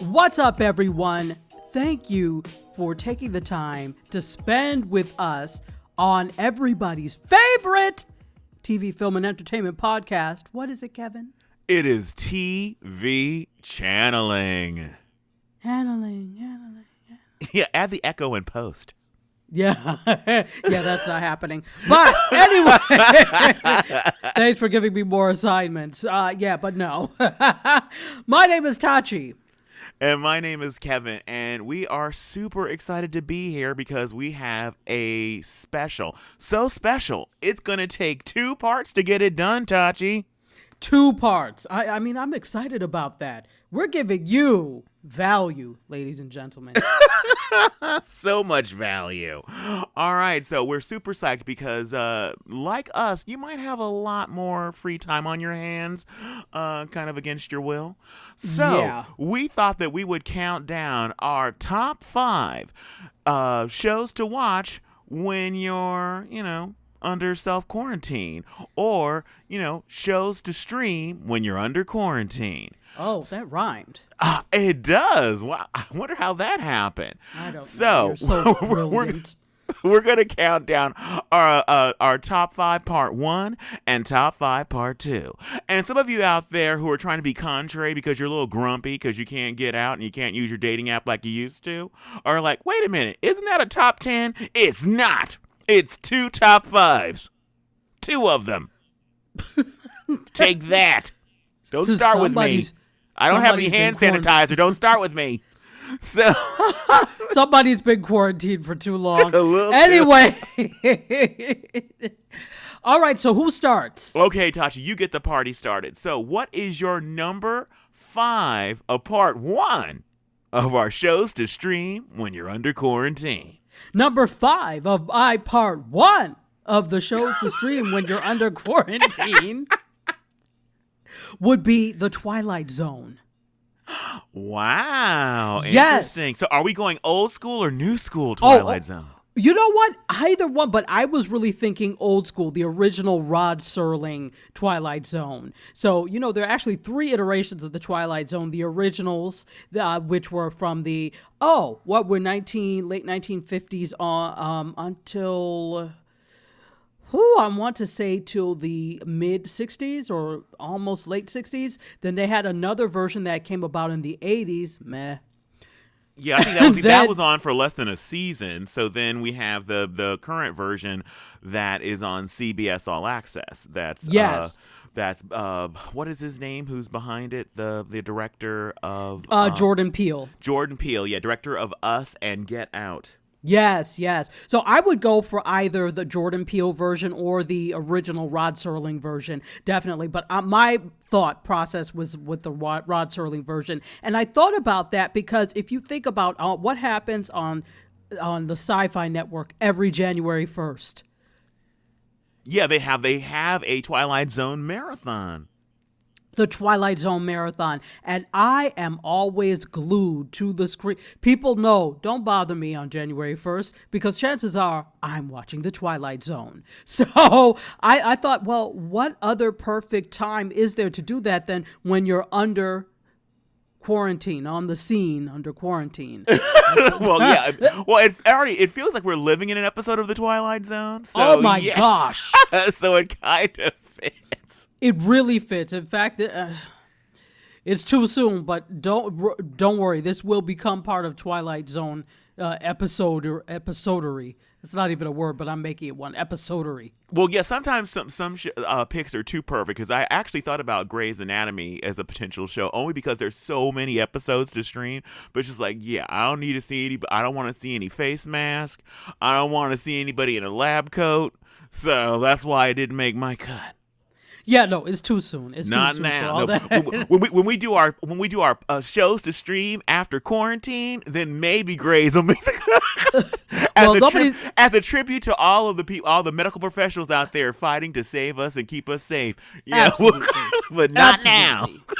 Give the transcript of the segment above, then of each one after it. What's up, everyone? Thank you for taking the time to spend with us on everybody's favorite TV, film, and entertainment podcast. What is it, Kevin? It is TV Channeling. Channeling. Yeah, add the echo in post. Yeah, that's not happening. But anyway, thanks for giving me more assignments. But no. My name is Tachi. And my name is Kevin, and we are super excited to be here because we have a special. So special, it's going to take two parts to get it done, Tachi. Two parts. I mean, I'm excited about that. We're giving you value, ladies and gentlemen. So much value. All right, so we're super psyched because like us, you might have a lot more free time on your hands, kind of against your will. So we thought that we would count down our top 5 shows to watch when you're, under self-quarantine, or, shows to stream when you're under quarantine. Oh, that rhymed. It does. Wow. I wonder how that happened. I don't know. You're so brilliant. We're going to count down our top 5 part 1 and top 5 part 2. And some of you out there who are trying to be contrary because you're a little grumpy because you can't get out and you can't use your dating app like you used to are like, wait a minute, isn't that a top 10? It's not. It's 2 top 5s. 2 of them. Take that. Don't start with me. I don't have any hand sanitizer. Don't start with me. So somebody's been quarantined for too long. Anyway. All right, so who starts? Okay, Tachi, you get the party started. So what is your number 5 of part 1 of our shows to stream when you're under quarantine? Number 5 of my part 1 of the shows to stream when you're under quarantine would be The Twilight Zone. Wow. Yes. Interesting. So are we going old school or new school Twilight Zone? You know what? Either one, but I was really thinking old school, the original Rod Serling Twilight Zone. So, there are actually 3 iterations of the Twilight Zone. The originals, which were from the, late 1950s on, until... I want to say till the mid 60s or almost late 60s. Then they had another version that came about in the 80s. Meh. Yeah, I think that was, that was on for less than a season. So then we have the current version that is on CBS All Access. That's what is his name? Who's behind it? The director of Jordan Peele. Jordan Peele, yeah, director of Us and Get Out. Yes. So I would go for either the Jordan Peele version or the original Rod Serling version, definitely. But my thought process was with the Rod Serling version. And I thought about that because if you think about what happens on the Sci-Fi Network every January 1st. Yeah, they have a Twilight Zone marathon. The Twilight Zone marathon, and I am always glued to the screen. People know, don't bother me on January 1st, because chances are I'm watching The Twilight Zone. So I thought, well, what other perfect time is there to do that than when you're under quarantine, on the scene, under quarantine? Well, yeah. Well, it feels like we're living in an episode of The Twilight Zone. So, oh, my gosh. So it kind of fits. It really fits. In fact, it's too soon, but don't worry. This will become part of Twilight Zone episodary. It's not even a word, but I'm making it one. Episodary. Well, yeah, sometimes some picks are too perfect, because I actually thought about Grey's Anatomy as a potential show, only because there's so many episodes to stream. But it's just like, I don't need to see any. I don't want to see any face mask. I don't want to see anybody in a lab coat. So that's why I didn't make my cut. Yeah, no, it's too soon. It's not too soon now. When we do our shows to stream after quarantine, then maybe Grey's will be the as a tribute to all of the people, all the medical professionals out there fighting to save us and keep us safe. Yeah, but not absolutely. Now.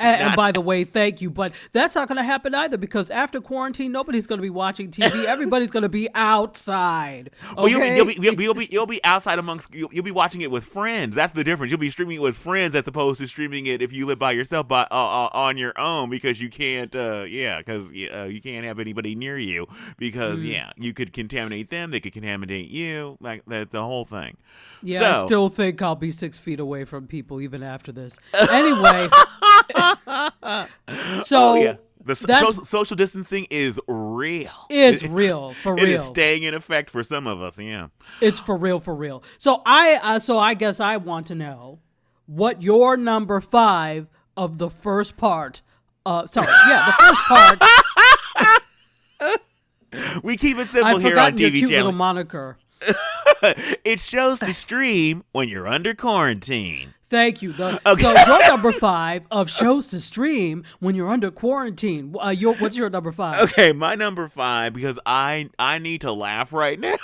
and by the way, thank you, but that's not going to happen either, because after quarantine, nobody's going to be watching TV. Everybody's going to be outside. Okay? Well, you'll be outside amongst. You'll be watching it with friends. That's the difference. You'll be streaming it with friends as opposed to streaming it if you live by yourself on your own, because you can't. You can't have anybody near you because you could contaminate them. They could contaminate you. Like that's the whole thing. Yeah, so, I still think I'll be 6 feet away from people even after this. Anyway, The social distancing is real. It's real, for real. It is staying in effect for some of us, yeah. It's for real, for real. So I guess I want to know what your number 5 of the first part. The first part. We keep it simple here on TV Channel. I've forgotten your cute little moniker. It shows the stream when you're under quarantine. Thank you. So your number 5 of shows to stream when you're under quarantine. What's your number 5? Okay, my number 5, because I need to laugh right now.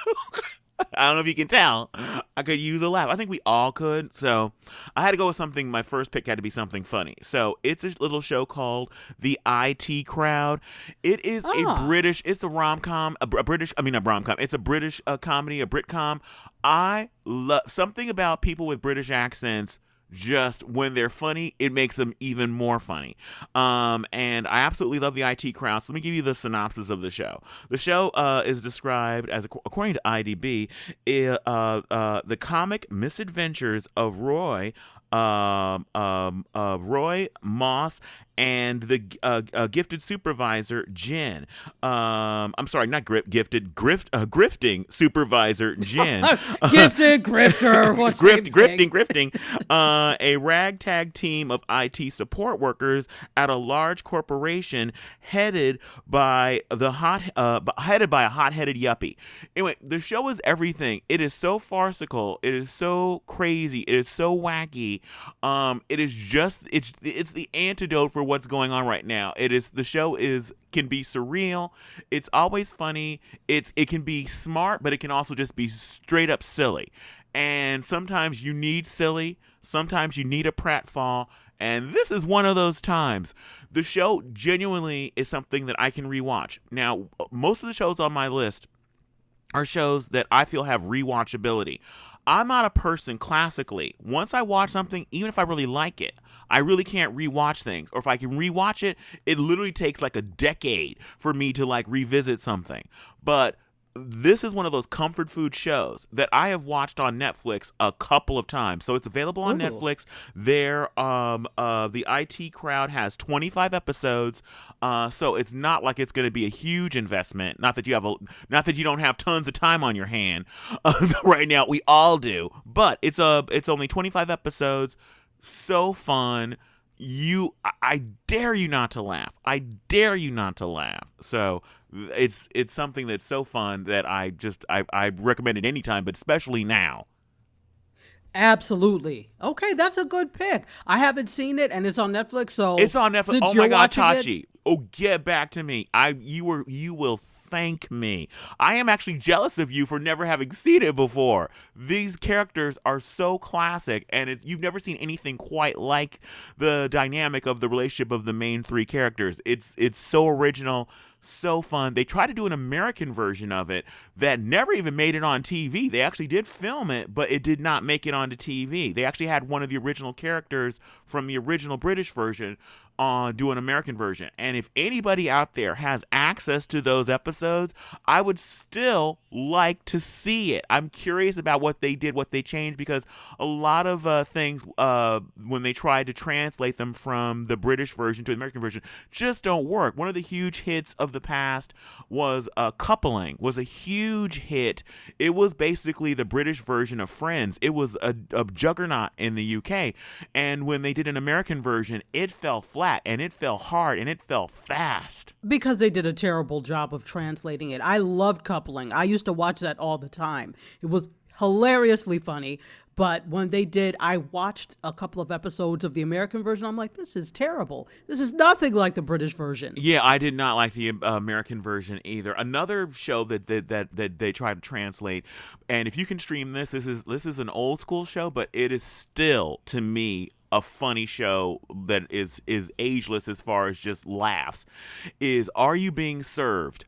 I don't know if you can tell. I could use a laugh. I think we all could. So I had to go with something. My first pick had to be something funny. So it's a little show called The IT Crowd. It is a British. It's a rom-com. It's a British comedy, a Britcom. I love something about people with British accents. Just when they're funny, it makes them even more funny. And I absolutely love The IT Crowd. So let me give you the synopsis of the show. The show is described as, according to IMDb, the comic misadventures of Roy Moss and the gifted supervisor Jen. Grifting supervisor Jen. Gifted grifter. What's grifting. A ragtag team of IT support workers at a large corporation headed by a hot-headed yuppie. Anyway, the show is everything. It is so farcical. It is so crazy. It is so wacky. It's the antidote for what's going on right now. The show can be surreal. It's always funny. It can be smart, but it can also just be straight up silly. And sometimes you need silly. Sometimes you need a pratfall. And this is one of those times. The show genuinely is something that I can rewatch. Now, most of the shows on my list are shows that I feel have rewatchability. I'm not a person classically. Once I watch something, even if I really like it, I really can't rewatch things. Or if I can rewatch it, it literally takes like a decade for me to like revisit something. But this is one of those comfort food shows that I have watched on Netflix a couple of times. So it's available on Netflix. The IT Crowd has 25 episodes. So it's not like it's going to be a huge investment. Not that you don't have tons of time on your hand right now. We all do, but it's only 25 episodes. So fun. I dare you not to laugh. So it's something that's so fun that I recommend it anytime, but especially now. Absolutely. Okay, that's a good pick. I haven't seen it, and it's on Netflix. So it's on Netflix. Oh my God, Tachi! Get back to me. You will thank me. I am actually jealous of you for never having seen it before. These characters are so classic, and you've never seen anything quite like the dynamic of the relationship of the main three characters. It's so original. So fun. They tried to do an American version of it that never even made it on TV. They actually did film it, but it did not make it onto TV. They actually had one of the original characters from the original British version do an American version. And if anybody out there has access to those episodes, I would still like to see it. I'm curious about what they did, what they changed, because a lot of things when they tried to translate them from the British version to the American version just don't work. One of the huge hits of the past was Coupling, was a huge hit. It was basically the British version of Friends. It was a juggernaut in the UK, and when they did an American version, it fell flat, and it fell hard, and it fell fast, because they did a terrible job of translating it. I loved Coupling. I used to watch that all the time. It was hilariously funny. But when they did, I watched a couple of episodes of the American version. I'm like, this is terrible. This is nothing like the British version. Yeah, I did not like the American version either. Another show that they try to translate, and if you can stream this, this is an old school show, but it is still, to me, a funny show that is ageless as far as just laughs, is Are You Being Served?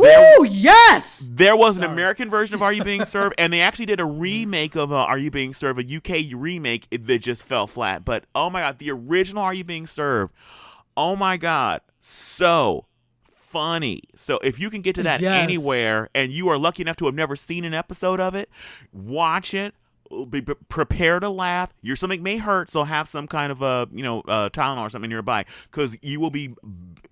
Oh yes! There was an American version of Are You Being Served, and they actually did a remake of Are You Being Served, a UK remake that just fell flat. But oh my God, the original Are You Being Served? Oh my God, so funny. So if you can get to that anywhere, and you are lucky enough to have never seen an episode of it, watch it. Be prepared to laugh. Your stomach may hurt, so have some kind of Tylenol or something nearby, because you will be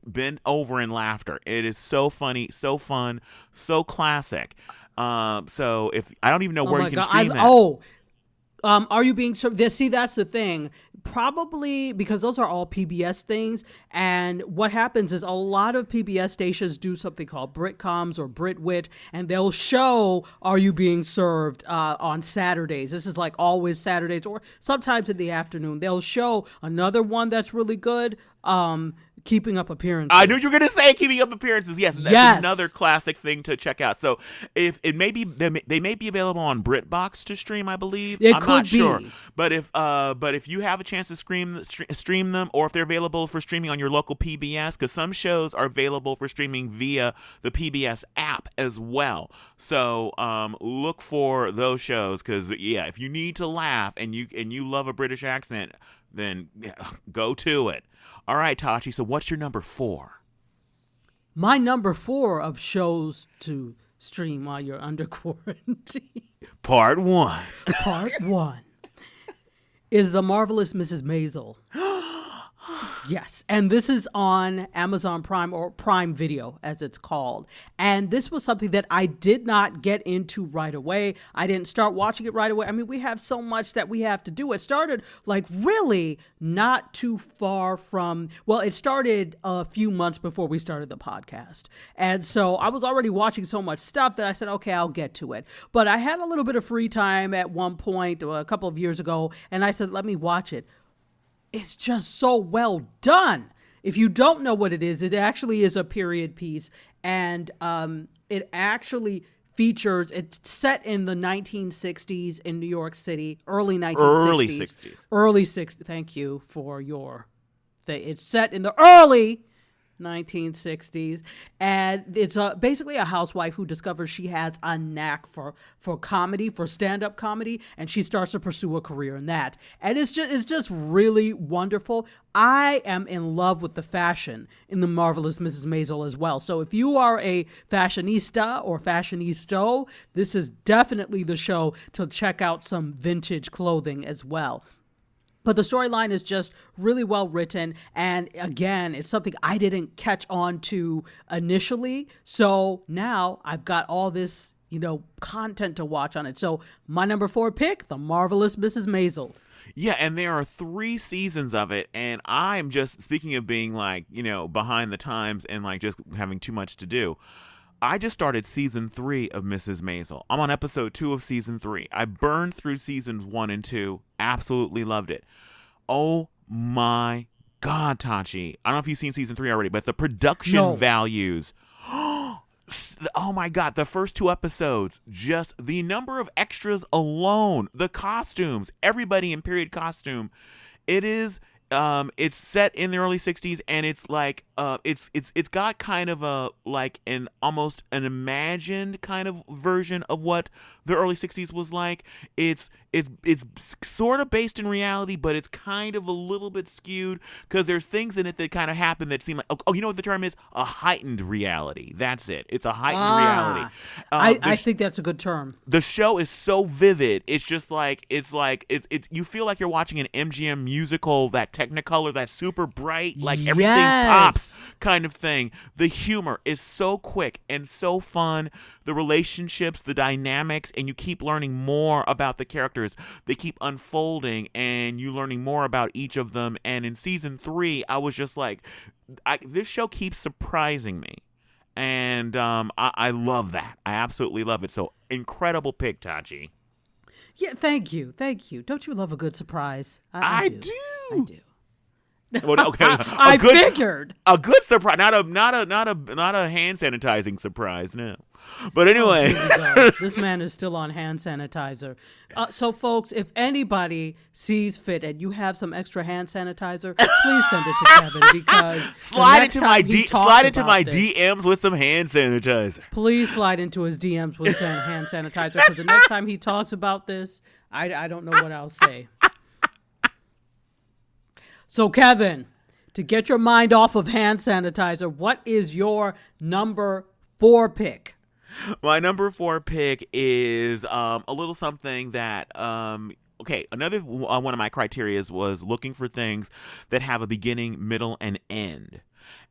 bent over in laughter. It is so funny, so fun, so classic. So if I don't even know where you can stream that. Are You Being Served? See, that's the thing. Probably because those are all PBS things. And what happens is a lot of PBS stations do something called BritComs or BritWit, and they'll show Are You Being Served on Saturdays. This is like always Saturdays, or sometimes in the afternoon. They'll show another one that's really good. Keeping Up Appearances. I knew you were going to say Keeping Up Appearances. Yes, that's another classic thing to check out. So if it may be, they may be available on BritBox to stream, I believe. I'm not sure. But if you have a chance to stream them, or if they're available for streaming on your local PBS, because some shows are available for streaming via the PBS app as well. So look for those shows, because if you need to laugh and you love a British accent, then go to it. All right, Tachi, so what's your number 4? My number 4 of shows to stream while you're under quarantine. Part one is The Marvelous Mrs. Maisel. Yes, and this is on Amazon Prime, or Prime Video as it's called. And this was something that I did not get into right away. I didn't start watching it right away. I mean, we have so much that we have to do. It started like really not too far from, well, it started a few months before we started the podcast. And so I was already watching so much stuff that I said, okay, I'll get to it. But I had a little bit of free time at one point a couple of years ago, and I said, let me watch it. It's just so well done. If you don't know what it is, it actually is a period piece. And it actually features, it's set in the 1960s in New York City, early 1960s. Early 60s. Thank you for your thing. It's set in the early 1960s, and it's basically a housewife who discovers she has a knack for comedy, for stand-up comedy, and she starts to pursue a career in that. And it's just really wonderful. I am in love with the fashion in The Marvelous Mrs. Maisel as well. So if you are a fashionista or fashionisto, this is definitely the show to check out some vintage clothing as well. But the storyline is just really well written. And again, it's something I didn't catch on to initially. So now I've got all this, content to watch on it. So my number 4 pick, The Marvelous Mrs. Maisel. Yeah, and there are 3 seasons of it, and I'm just, speaking of being like, behind the times and like just having too much to do, I just started season 3 of Mrs. Maisel. I'm on episode 2 of season 3. I burned through seasons 1 and 2. Absolutely loved it. Oh my God, Tachi. I don't know if you've seen season 3 already, but the production values. Oh my God, the first 2 episodes, just the number of extras alone, the costumes, everybody in period costume. It is... it's set in the early 60s, and it's like it's got kind of a like an almost an imagined kind of version of what the early 60s was like. It's sort of based in reality, but it's kind of a little bit skewed, because there's things in it that kind of happen that seem like, you know what the term is? A heightened reality. That's it. It's a heightened reality. I think that's a good term. The show is so vivid. It's just like it's you feel like you're watching an MGM musical, that Technicolor, that super bright, like everything pops kind of thing. The humor is so quick and so fun. The relationships, the dynamics, and you keep learning more about the characters. They keep unfolding, and you learning more about each of them. And in season 3, I was just like, this show keeps surprising me. And I love that. I absolutely love it. So incredible pick, Tachi. Yeah, thank you. Thank you. Don't you love a good surprise? I do. Well, okay. I figured. A good surprise. Not a hand sanitizing surprise, no. But anyway. Oh, this man is still on hand sanitizer. So folks, if anybody sees fit and you have some extra hand sanitizer, please send it to Kevin, because slide into my DMs with some hand sanitizer. Please slide into his DMs with some hand sanitizer, because the next time he talks about this, I don't know what I'll say. So, Kevin, to get your mind off of hand sanitizer, what is your number 4 pick? My number 4 pick is a little something that, one of my criterias was looking for things that have a beginning, middle, and end.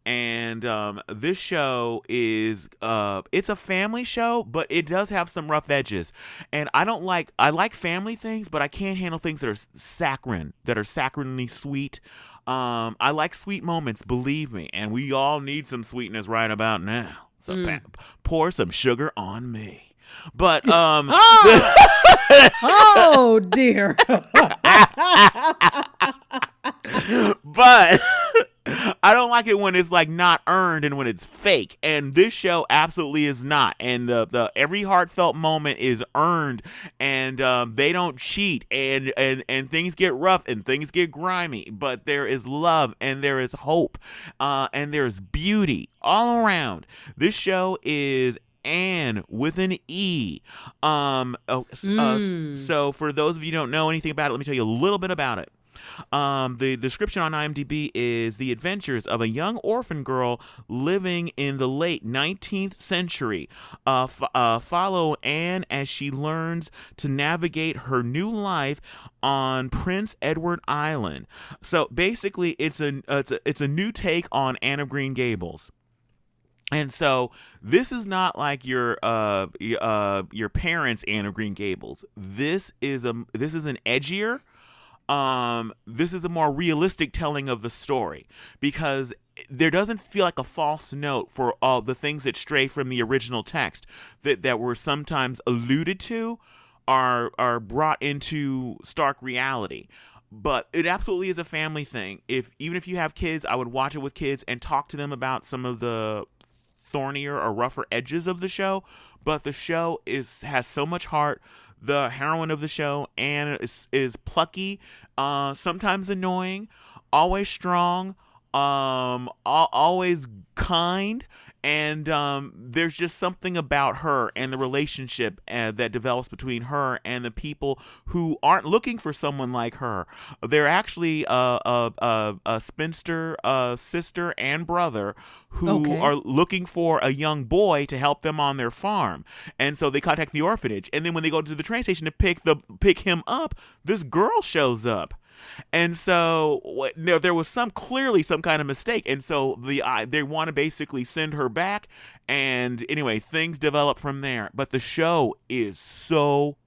And this show is it's a family show, but it does have some rough edges. And I like family things, but I can't handle things that are saccharine, that are saccharinely sweet. I like sweet moments, believe me. And we all need some sweetness right about now. So pour some sugar on me. But oh dear. But I don't like it when it's like not earned and when it's fake. And this show absolutely is not. And the every heartfelt moment is earned, and they don't cheat, and things get rough and things get grimy. But there is love, and there is hope, and there's beauty all around. This show is Anne with an E. So for those of you who don't know anything about it, let me tell you a little bit about it. The description on IMDb is the adventures of a young orphan girl living in the late 19th century. Follow Anne as she learns to navigate her new life on Prince Edward Island. So basically, it's a new take on Anne of Green Gables. And so this is not like your parents' Anne of Green Gables. This is an edgier. This is a more realistic telling of the story, because there doesn't feel like a false note for all the things that stray from the original text that were sometimes alluded to are brought into stark reality. But it absolutely is a family thing. Even if you have kids, I would watch it with kids and talk to them about some of the thornier or rougher edges of the show. But the show has so much heart. The heroine of the show, Anne, is plucky, sometimes annoying, always strong, always kind, and there's just something about her and the relationship that develops between her and the people who aren't looking for someone like her. They're actually a spinster sister and brother who are looking for a young boy to help them on their farm, and so they contact the orphanage. And then when they go to the train station to pick him up, this girl shows up. And so there was clearly some kind of mistake, and so they want to basically send her back. And anyway, things develop from there. But the show is so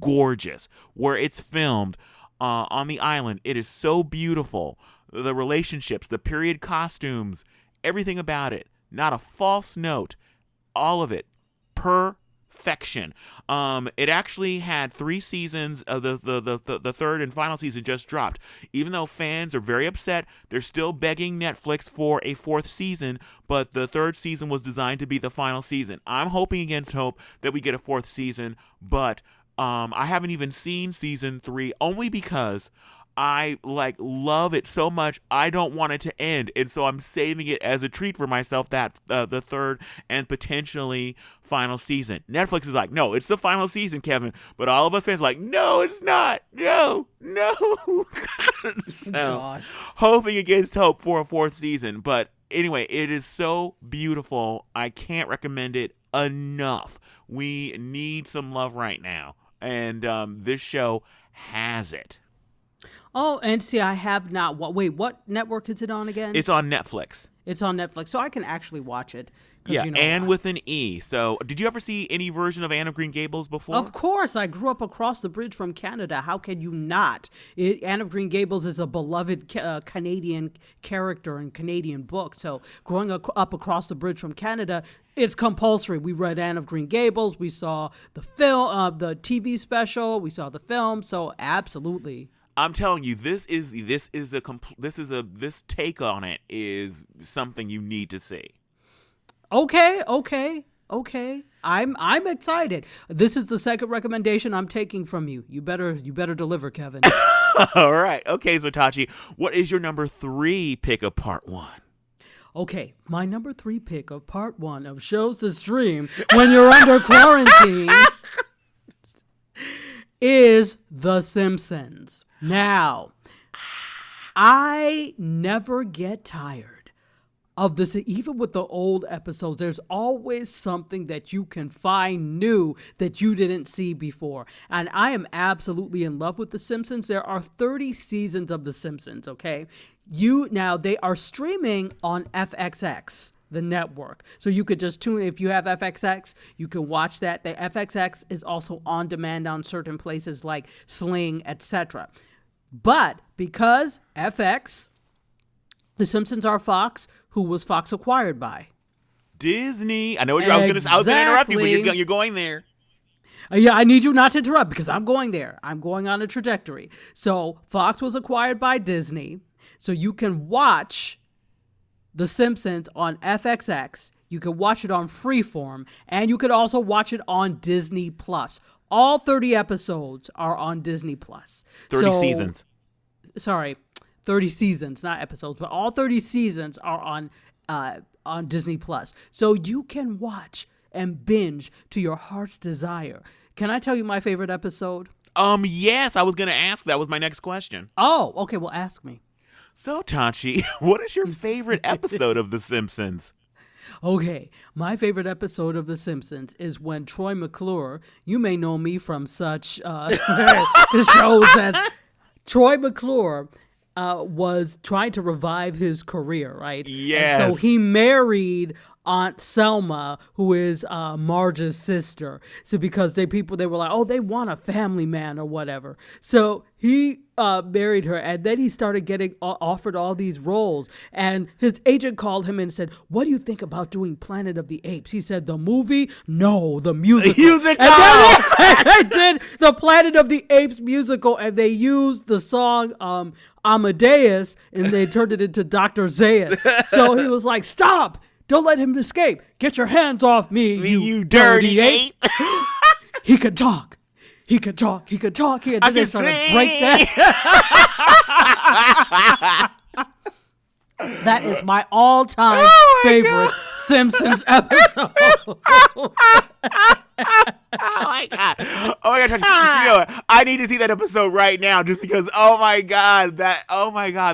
gorgeous where it's filmed on the island. It is so beautiful. The relationships, the period costumes, everything about it. Not a false note. All of it. Perfection. It actually had 3 seasons. The third and final season just dropped. Even though fans are very upset, they're still begging Netflix for a 4th season, but the 3rd season was designed to be the final season. I'm hoping against hope that we get a 4th season, but I haven't even seen season 3, only because I love it so much. I don't want it to end, and so I'm saving it as a treat for myself, that the 3rd and potentially final season. Netflix is like, no, it's the final season, Kevin. But all of us fans are like, no, it's not. No. So, gosh. Hoping against hope for a 4th season. But anyway, it is so beautiful. I can't recommend it enough. We need some love right now, and this show has it. Oh, and see, I have not. Wait, what network is it on again? It's on Netflix. So I can actually watch it, Yeah, you know Anne why. With an E. So did you ever see any version of Anne of Green Gables before? Of course. I grew up across the bridge from Canada. How can you not? Anne of Green Gables is a beloved Canadian character and Canadian book. So growing up across the bridge from Canada, it's compulsory. We read Anne of Green Gables. We saw the film, the TV special. We saw the film. So absolutely. I'm telling you, this take on it is something you need to see. Okay. I'm excited. This is the second recommendation I'm taking from you. You better deliver, Kevin. All right. Okay, Zatachi, what is your number 3 pick of part 1? Okay, my number 3 pick of part 1 of shows to stream when you're under quarantine is The Simpsons. Now, I never get tired of this. Even with the old episodes, there's always something that you can find new that you didn't see before. And I am absolutely in love with The Simpsons. There are 30 seasons of The Simpsons, okay? Now, they are streaming on FXX, the network. So you could just tune in. If you have FXX, you can watch that. The FXX is also on demand on certain places like Sling, etc. But because FX, The Simpsons are Fox, who was Fox acquired by? Disney. I know what I was going to interrupt you, but you're going there. Yeah, I need you not to interrupt because I'm going there. I'm going on a trajectory. So Fox was acquired by Disney. So you can watch The Simpsons on FXX. You can watch it on Freeform, and you could also watch it on Disney Plus. All 30 episodes are on Disney Plus. 30 seasons, not episodes, but all 30 seasons are on Disney Plus. So you can watch and binge to your heart's desire. Can I tell you my favorite episode? Yes, I was going to ask. That was my next question. Oh, okay. Well, ask me. So, Tachi, what is your favorite episode of The Simpsons? Okay, my favorite episode of The Simpsons is when Troy McClure, you may know me from such shows as Troy McClure was trying to revive his career, right? Yes. And so he married Aunt Selma, who is Marge's sister. So because they were like, oh, they want a family man or whatever. So he married her, and then he started getting offered all these roles. And his agent called him and said, what do you think about doing Planet of the Apes? He said, the movie? No, the musical. And then they did the Planet of the Apes musical, and they used the song Amadeus, and they turned it into Dr. Zayas. So he was like, stop. Don't let him escape. Get your hands off me, you dirty ape. He could talk. He had to sort of break that. That is my all-time favorite Simpsons episode. Oh my god! You know, I need to see that episode right now, just because. Oh my god!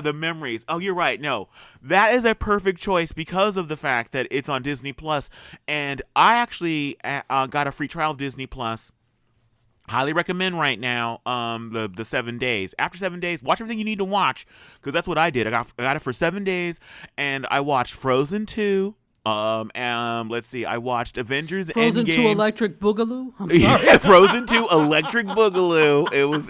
The memories. Oh, you're right. No, that is a perfect choice because of the fact that it's on Disney Plus, and I actually got a free trial of Disney Plus. Highly recommend right now. The 7 days. After 7 days, watch everything you need to watch, because that's what I did. I got it for 7 days, and I watched Frozen 2. Let's see. I watched Avengers: Frozen Endgame. 2 Electric Boogaloo. I'm sorry. Yeah, Frozen 2 Electric Boogaloo. It was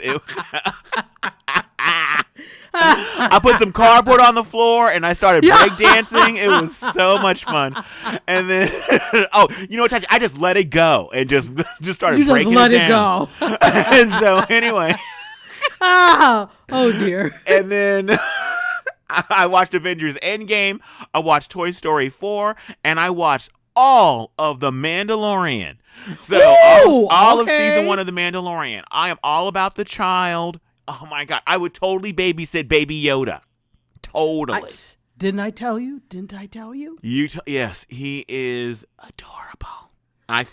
I put some cardboard on the floor and I started breakdancing. It was so much fun. And then you know what? I just let it go and just started breaking it down. You just let it go. And so anyway. Oh dear. And then I watched Avengers: Endgame. I watched Toy Story 4, and I watched all of The Mandalorian. So all of season 1 of The Mandalorian. I am all about the child. Oh my god! I would totally babysit Baby Yoda. Totally. Didn't I tell you? Yes, he is adorable. I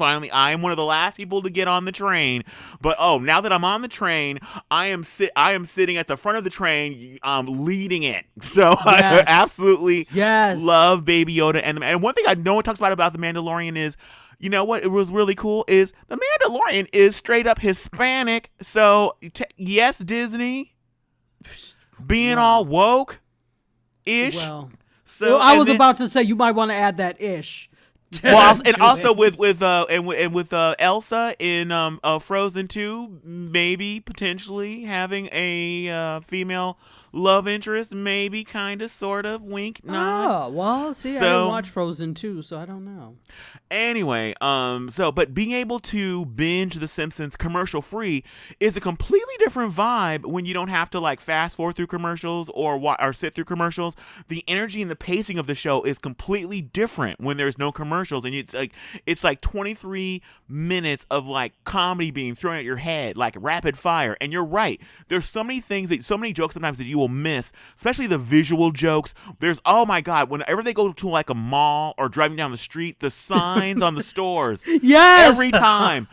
am one of the last people to get on the train, but now that I'm on the train, I am sitting at the front of the train, leading it. So yes. I absolutely love Baby Yoda, and one thing I no one talks about The Mandalorian is, you know what? It was really cool is The Mandalorian is straight up Hispanic. So yes, Disney being all woke ish. Well, I was about to say you might want to add that ish. Well, and also with Elsa in Frozen 2, maybe potentially having a female love interest, maybe kind of, sort of, wink, nod. Oh, well, see, so, I didn't watch Frozen 2, so I don't know. Anyway, but being able to binge The Simpsons commercial free is a completely different vibe when you don't have to like fast forward through commercials or sit through commercials. The energy and the pacing of the show is completely different when there's no commercials, and it's like 23 minutes of like comedy being thrown at your head like rapid fire. And you're right, there's so many jokes sometimes that you will miss, especially the visual jokes. There's, oh my god, whenever they go to like a mall or driving down the street, the signs on the stores, yes, every time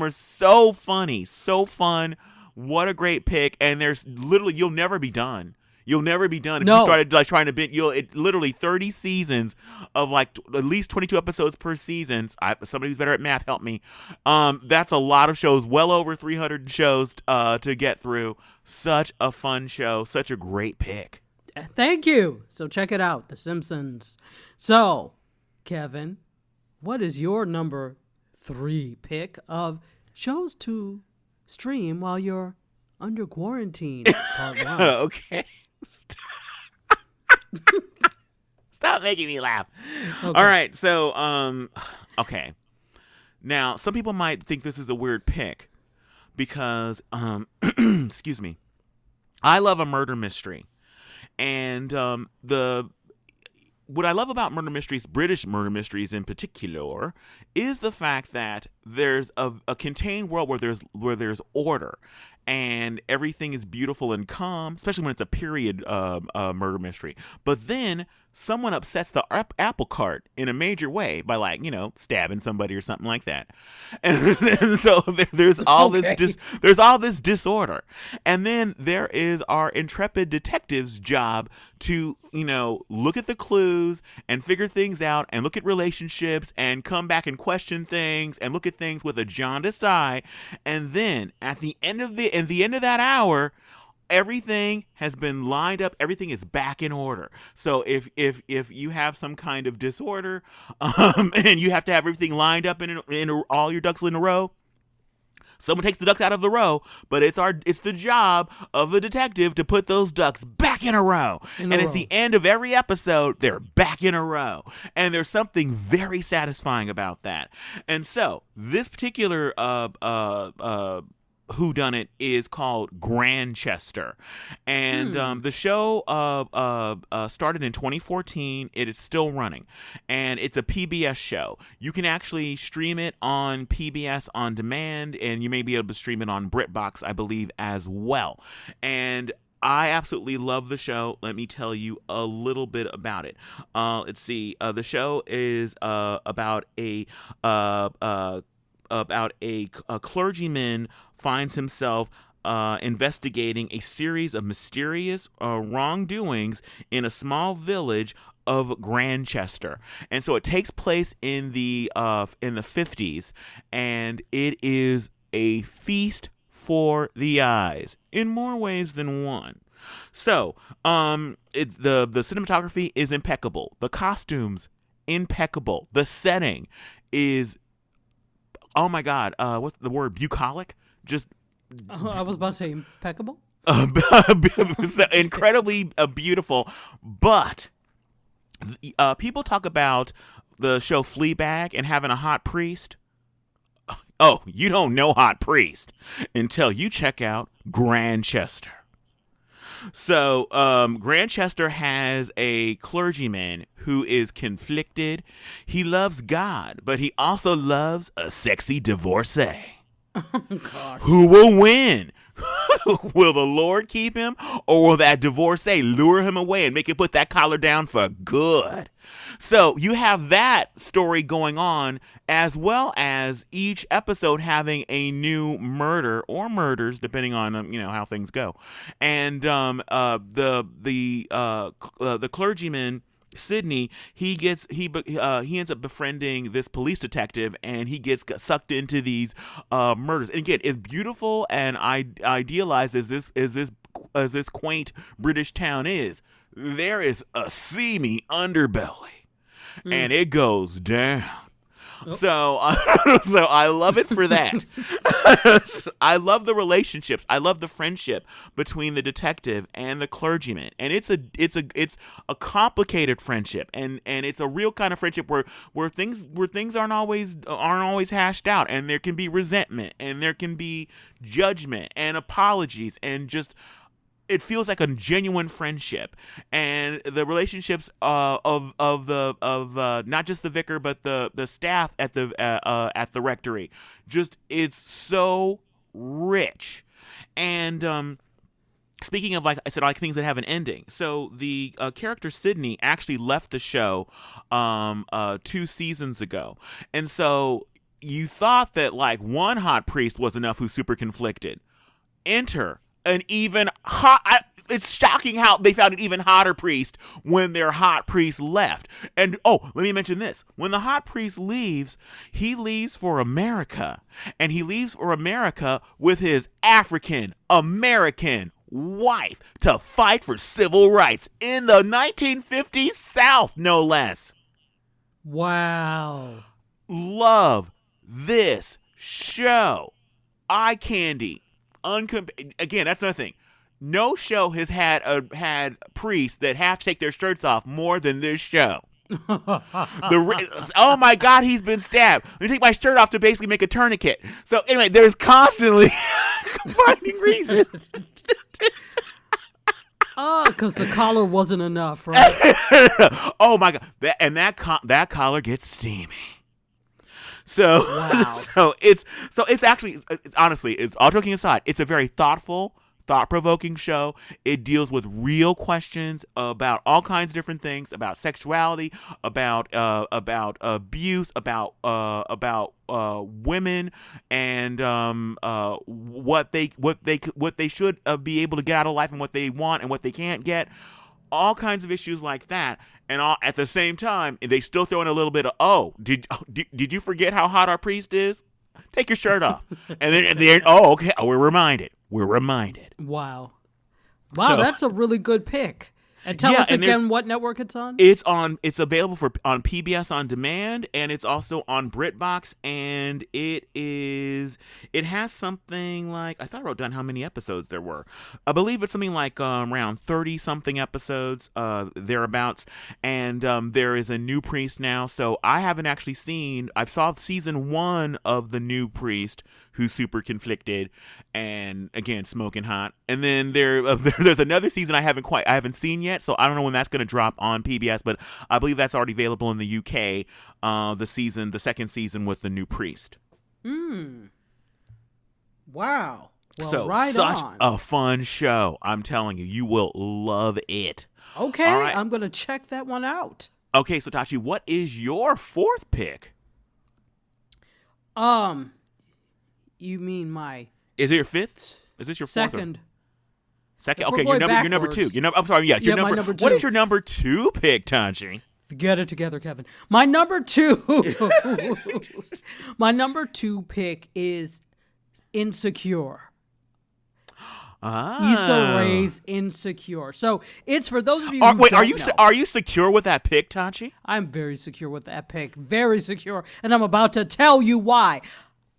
are so funny, so fun. What a great pick. And there's literally, you'll never be done. No. If you started like trying to binge, literally 30 seasons of like at least 22 episodes per season. Somebody who's better at math, help me. That's a lot of shows, well over 300 shows to get through. Such a fun show. Such a great pick. Thank you. So check it out, The Simpsons. So, Kevin, what is your number 3 pick of shows to stream while you're under quarantine? Part 1. Okay. Stop making me laugh. Okay. All right, so okay. Now, some people might think this is a weird pick because excuse me. I love a murder mystery. And what I love about murder mysteries, British murder mysteries in particular, is the fact that there's a contained world where there's order. And everything is beautiful and calm, especially when it's a period murder mystery. But then someone upsets the apple cart in a major way by, like, stabbing somebody or something like that. And so there's all this disorder. And then there is our intrepid detective's job to, look at the clues and figure things out and look at relationships and come back and question things and look at things with a jaundiced eye. And then at the end of that hour, everything has been lined up. Everything is back in order. So if you have some kind of disorder, and you have to have everything lined up in all your ducks in a row, someone takes the ducks out of the row, but it's the job of the detective to put those ducks back in a row. At the end of every episode, they're back in a row. And there's something very satisfying about that. And so this particular whodunit is called Grantchester, and the show started in 2014. It is still running, and it's a PBS show. You can actually stream it on PBS on demand, and you may be able to stream it on BritBox, I believe, as well. And I absolutely love the show. Let me tell you a little bit about it. Let's see. The show is about a clergyman finds himself investigating a series of mysterious wrongdoings in a small village of Grantchester. And so it takes place in the 50s, and it is a feast for the eyes in more ways than one. So, the cinematography is impeccable. The costumes, impeccable. The setting is, oh my God, what's the word? Bucolic? Just. Oh, I was about to say impeccable. Incredibly beautiful. But people talk about the show Fleabag and having a hot priest. Oh, you don't know hot priest until you check out Grantchester. So, Grantchester has a clergyman who is conflicted. He loves God, but he also loves a sexy divorcee. Oh, God. Who will win? Will the Lord keep him, or will that divorcee lure him away and make him put that collar down for good? So you have that story going on, as well as each episode having a new murder or murders, depending on how things go. And the clergyman, Sydney, he ends up befriending this police detective, and he gets sucked into these murders. And again, as beautiful and idealized as this quaint British town is, there is a seamy underbelly. and it goes down. Oh. So I love it for that. I love the relationships. I love the friendship between the detective and the clergyman. And it's a complicated friendship, and it's a real kind of friendship where things aren't always hashed out, and there can be resentment, and there can be judgment and apologies, and just it feels like a genuine friendship. And the relationships of not just the vicar but the staff at the rectory, just it's so rich. And speaking of, like I said, I like things that have an ending. So the character Sydney actually left the show 2 seasons ago, and so you thought that like one hot priest was enough who's super conflicted. Enter an even hot. It's shocking how they found an even hotter priest when their hot priest left. And oh, let me mention this: when the hot priest leaves, he leaves for America, and he leaves for America with his African American wife to fight for civil rights in the 1950s South, no less. Wow! Love this show. Eye candy. Again, that's another thing. No show has had priests that have to take their shirts off more than this show. Oh my God, he's been stabbed. Let me take my shirt off to basically make a tourniquet. So anyway, there's constantly finding reason. Oh, because the collar wasn't enough, right? Oh my God, that collar gets steamy. So, wow. Honestly, all joking aside, it's a very thoughtful, thought-provoking show. It deals with real questions about all kinds of different things, about sexuality, about abuse, about women, and what they should be able to get out of life, and what they want and what they can't get. All kinds of issues like that, and all at the same time, they still throw in a little bit of, did you forget how hot our priest is? Take your shirt off, and then okay, we're reminded. Wow, so, that's a really good pick. And tell us again what network it's on. It's on. It's available on PBS on demand, and it's also on BritBox. And it is. It has something like, I thought I wrote down how many episodes there were. I believe it's something like around 30 something episodes, thereabouts. And there is a new priest now, so I haven't actually seen. I saw season 1 of the new priest, who's super conflicted, and again smoking hot. And then there's another season I haven't seen yet, so I don't know when that's going to drop on PBS, but I believe that's already available in the UK. The second season with the new priest. Wow. Well, so right such on. A fun show. I'm telling you, you will love it. Okay, right. I'm going to check that one out. Okay, so Tachi, what is your 4th pick? You mean my... Is it your 5th? Is this your 4th? Second? Okay, your number 2. I'm sorry, your number 2. What is your number 2 pick, Tanji? Get it together, Kevin. My number 2 pick is Insecure. Issa Rae's Insecure. So it's for those of you are you secure with that pick, Tanji? I'm very secure with that pick. Very secure. And I'm about to tell you why.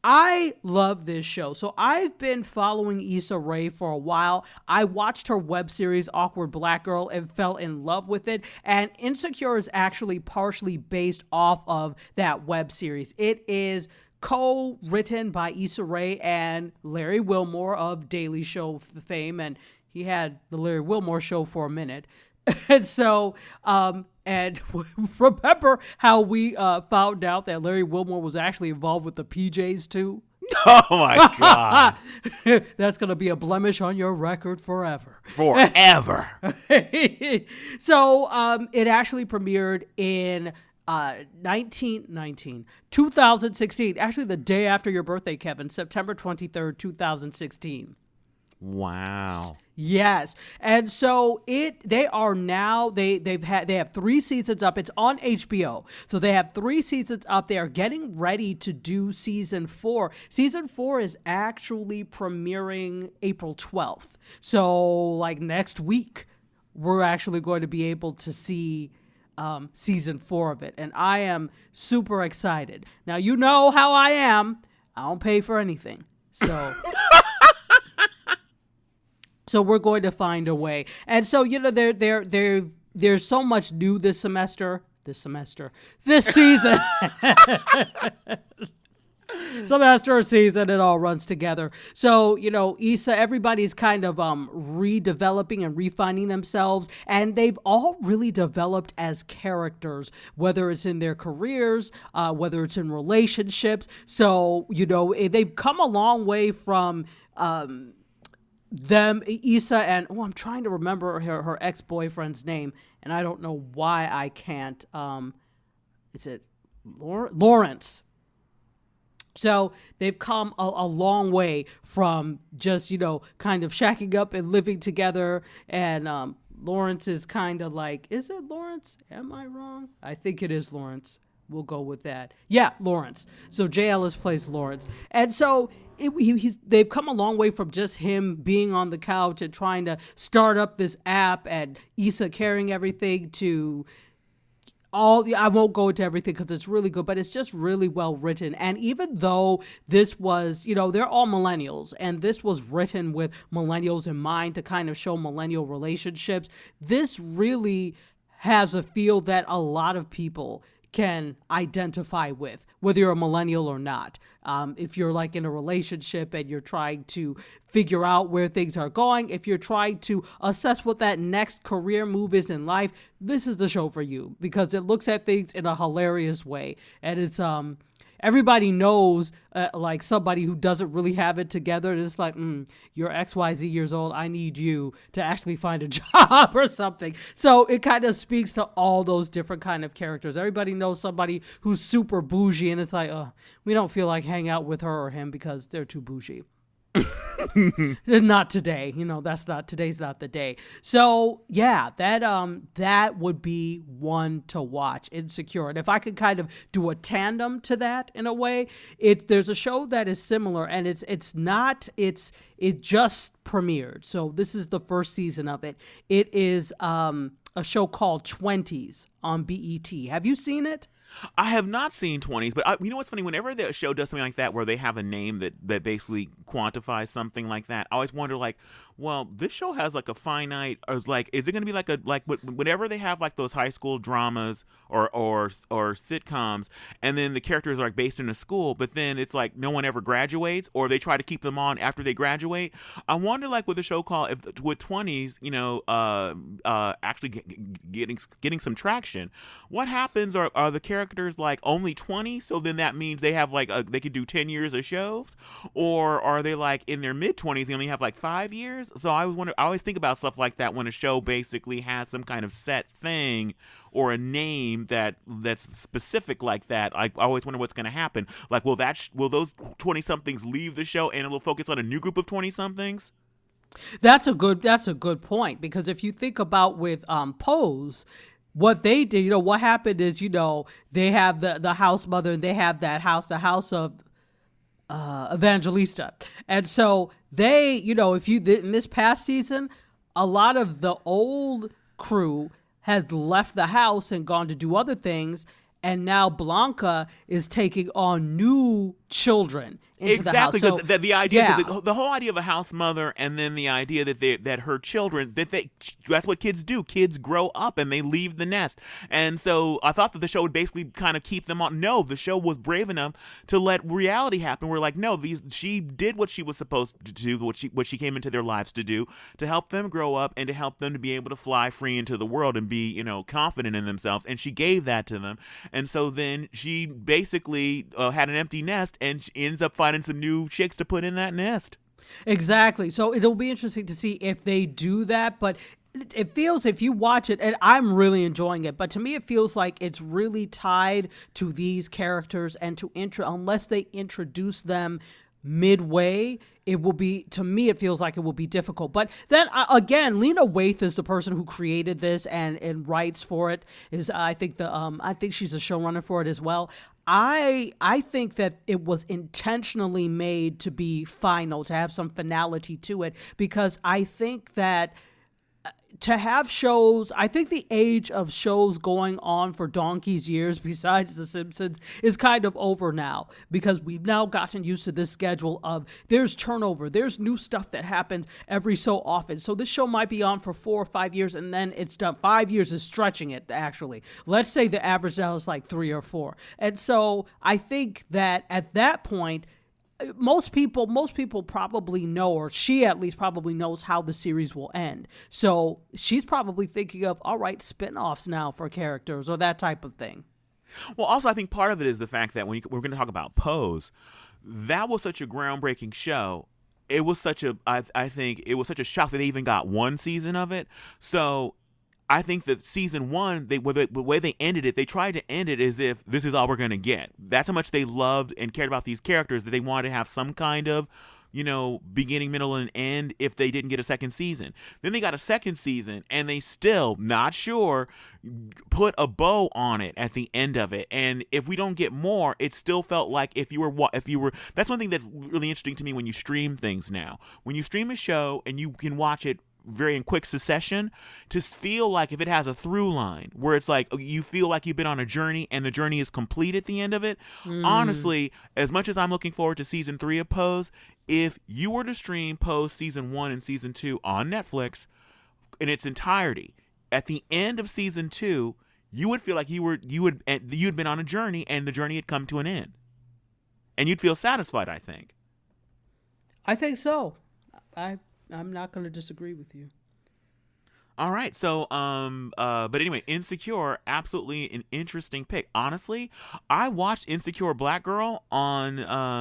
I love this show. So I've been following Issa Rae for a while. I watched her web series, Awkward Black Girl, and fell in love with it. And Insecure is actually partially based off of that web series. It is co-written by Issa Rae and Larry Wilmore of Daily Show fame. And he had the Larry Wilmore show for a minute. And so, and remember how we found out that Larry Wilmore was actually involved with the PJs too? Oh my God. That's going to be a blemish on your record forever. Forever. So it actually premiered in 2016, actually the day after your birthday, Kevin, September 23rd, 2016. Wow. Yes. And so they have 3 seasons up. It's on HBO. So they have 3 seasons up. They are getting ready to do season 4. Season 4 is actually premiering April 12th. So like next week, we're actually going to be able to see season 4 of it. And I am super excited. Now, you know how I am. I don't pay for anything. So... So we're going to find a way. And so, you know, there's so much new this season. Semester or season, it all runs together. So, you know, Issa, everybody's kind of redeveloping and refining themselves. And they've all really developed as characters, whether it's in their careers, whether it's in relationships. So, you know, they've come a long way from... them, Issa and, I'm trying to remember her ex-boyfriend's name, and I don't know why I can't. Is it Lawrence? So they've come a long way from just, you know, kind of shacking up and living together. And Lawrence is kind of like, is it Lawrence? Am I wrong? I think it is Lawrence. We'll go with that. Yeah, Lawrence. So Jay Ellis plays Lawrence. And so they've come a long way from just him being on the couch and trying to start up this app and Issa carrying everything to I won't go into everything because it's really good, but it's just really well written. And even though this was, you know, they're all millennials and this was written with millennials in mind to kind of show millennial relationships, this really has a feel that a lot of people can identify with, whether you're a millennial or not. If you're like in a relationship and you're trying to figure out where things are going, if you're trying to assess what that next career move is in life, this is the show for you because it looks at things in a hilarious way. And it's, everybody knows like somebody who doesn't really have it together. And it's like, you're XYZ years old. I need you to actually find a job or something. So it kind of speaks to all those different kind of characters. Everybody knows somebody who's super bougie and it's like, oh, we don't feel like hanging out with her or him because they're too bougie. Not today. You know, today's not the day. So yeah, that would be one to watch, Insecure. And if I could kind of do a tandem to that in a way, there's a show that is similar and it just premiered. So this is the first season of it. It is, a show called Twenties on BET. Have you seen it? I have not seen 20s, but you know what's funny? Whenever the show does something like that where they have a name that basically quantifies something like that, I always wonder, like, well, this show has, like, a finite, or is it going to be like whenever they have, like, those high school dramas or sitcoms, and then the characters are, like, based in a school, but then it's, like, no one ever graduates, or they try to keep them on after they graduate. I wonder, like, with a show called, with 20s, you know, actually getting some traction, what happens? Are the characters, like, only 20, so then that means they have, like, they could do 10 years of shows, or are they, like, in their mid-20s, they only have, like, 5 years? So I always think about stuff like that when a show basically has some kind of set thing or a name that's specific like that. I always wonder what's going to happen. Like, will those 20-somethings leave the show and it will focus on a new group of 20-somethings? That's a good point, because if you think about with Pose, what they did, you know, what happened is, you know, they have the house mother and they have that house, the house of Evangelista. And so they, you know, if you did in this past season, a lot of the old crew has left the house and gone to do other things. And now Blanca is taking on new children into the house. So, the idea, yeah. The whole idea of a house mother, and then the idea that her children, that's what kids do. Kids grow up and they leave the nest. And so I thought that the show would basically kind of keep them on. No, the show was brave enough to let reality happen. We're like, no, she did what she was supposed to do, what she came into their lives to do, to help them grow up and to help them to be able to fly free into the world and be, you know, confident in themselves. And she gave that to them. And so then she basically had an empty nest, and she ends up finding some new chicks to put in that nest. Exactly. So it'll be interesting to see if they do that. But it feels, if you watch it, and I'm really enjoying it, but to me it feels like it's really tied to these characters, and unless they introduce them midway, it will be, to me, it feels like it will be difficult. But then again, Lena Waithe is the person who created this and writes for it. I think she's a showrunner for it as well. I think that it was intentionally made to be final, to have some finality to it, because I think that to have shows, I think the age of shows going on for donkey's years besides The Simpsons is kind of over now, because we've now gotten used to this schedule of there's turnover, there's new stuff that happens every so often. So this show might be on for 4 or 5 years and then it's done. 5 years is stretching it, actually. Let's say the average now is like 3 or 4. And so I think that at that point, most people probably know, or she at least probably knows, how the series will end. So she's probably thinking of, all right, spinoffs now for characters or that type of thing. Well, also, I think part of it is the fact that we're going to talk about Pose. That was such a groundbreaking show. It was such a, I think it was such a shock that they even got one season of it. So I think that season one, the way they ended it, they tried to end it as if this is all we're going to get. That's how much they loved and cared about these characters, that they wanted to have some kind of, you know, beginning, middle, and end if they didn't get a second season. Then they got a second season, and they still, not sure, put a bow on it at the end of it. And if we don't get more, it still felt like if you were, that's one thing that's really interesting to me when you stream things now. When you stream a show and you can watch it very in quick succession, to feel like if it has a through line where it's like you feel like you've been on a journey and the journey is complete at the end of it. Honestly, as much as I'm looking forward to season 3 of Pose, if you were to stream Pose season 1 and season 2 on Netflix in its entirety, at the end of season 2 you would feel like you'd been on a journey and the journey had come to an end, and you'd feel satisfied. I think so I'm not going to disagree with you. All right. So, but anyway, Insecure, absolutely an interesting pick. Honestly, I watched Insecure Black Girl on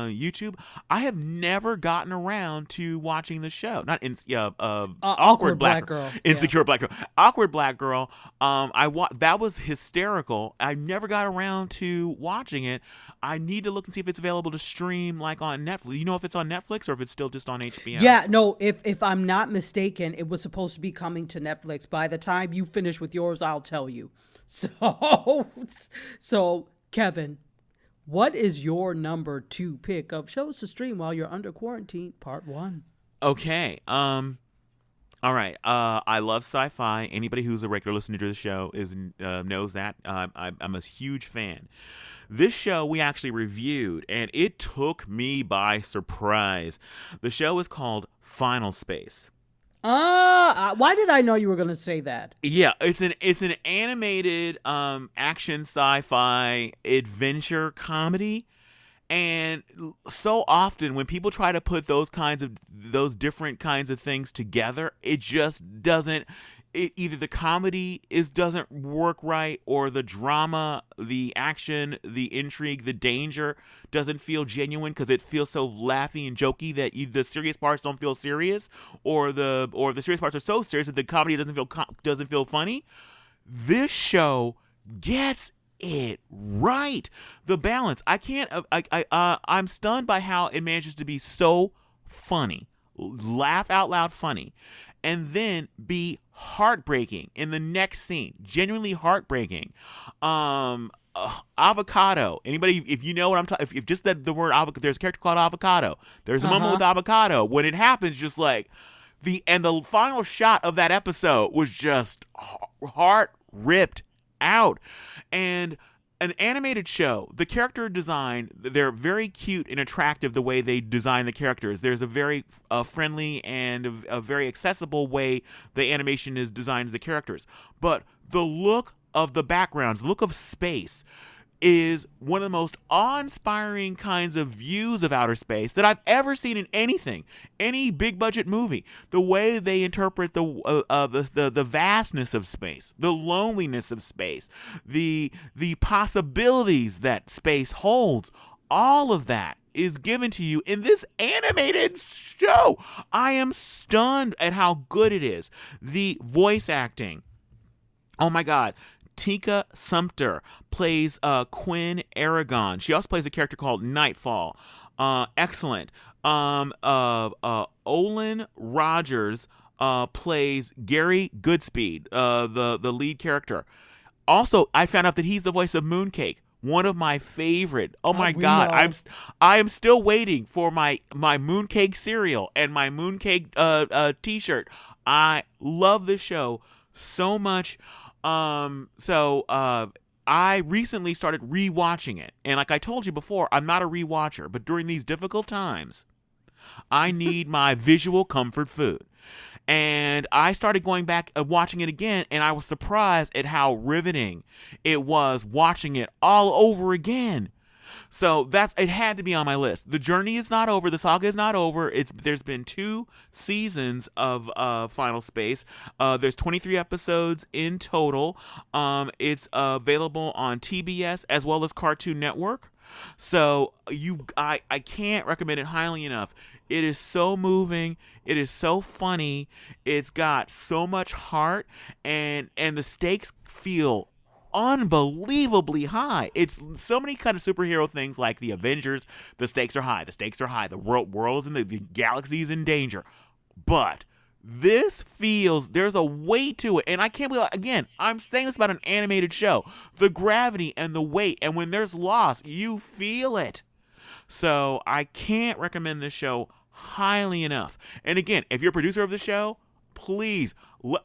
YouTube. I have never gotten around to watching the show. Not Awkward Black Girl. Insecure Black Girl. Awkward Black Girl. That was hysterical. I never got around to watching it. I need to look and see if it's available to stream, like on Netflix. You know if it's on Netflix or if it's still just on HBO. Yeah, no, if I'm not mistaken, it was supposed to be coming to Netflix. By the time you finish with yours, I'll tell you. So Kevin, what is your number 2 pick of shows to stream while you're under quarantine, part 1? Okay. All right. I love sci-fi. Anybody who's a regular listener to the show knows that. I'm a huge fan. This show we actually reviewed, and it took me by surprise. The show is called Final Space. Why did I know you were going to say that? Yeah, it's an animated action sci-fi adventure comedy. And so often when people try to put those different kinds of things together, it just doesn't. Either the comedy doesn't work right, or the drama, the action, the intrigue, the danger doesn't feel genuine because it feels so laughy and jokey that the serious parts don't feel serious, or the serious parts are so serious that the comedy doesn't feel funny. This show gets it right. The balance. I can't. I'm stunned by how it manages to be so funny, laugh out loud funny, and then be heartbreaking in the next scene. Genuinely heartbreaking. Avocado. Anybody, if you know what I'm talking, if just that the word avocado, there's a character called Avocado. There's a moment with Avocado. When it happens, just like the final shot of that episode was just heart ripped out. And an animated show, the character design, they're very cute and attractive the way they design the characters. There's a very friendly and a very accessible way the animation is designed to the characters. But the look of the backgrounds, look of space, is one of the most awe-inspiring kinds of views of outer space that I've ever seen in anything, any big-budget movie. The way they interpret the vastness of space, the loneliness of space, the possibilities that space holds, all of that is given to you in this animated show. I am stunned at how good it is. The voice acting, oh my God. Tika Sumpter plays Quinn Aragon. She also plays a character called Nightfall. Excellent. Olin Rogers plays Gary Goodspeed, the lead character. Also, I found out that he's the voice of Mooncake, one of my favorite. Oh my God, I am still waiting for my Mooncake cereal and my Mooncake t-shirt. I love this show so much. I recently started rewatching it. And like I told you before, I'm not a rewatcher, but during these difficult times, I need my visual comfort food. And I started going back and watching it again, and I was surprised at how riveting it was watching it all over again. So it had to be on my list. The journey is not over. The saga is not over. There's been 2 seasons of Final Space. There's 23 episodes in total. It's available on TBS as well as Cartoon Network. So I can't recommend it highly enough. It is so moving. It is so funny. It's got so much heart, and the stakes feel unbelievably high. It's so many kind of superhero things like the Avengers. The stakes are high. The stakes are high. The world is in the galaxy is in danger. But this feels, there's a weight to it. And I can't believe, again, I'm saying this about an animated show. The gravity and the weight. And when there's loss, you feel it. So I can't recommend this show highly enough. And again, if you're a producer of the show, please,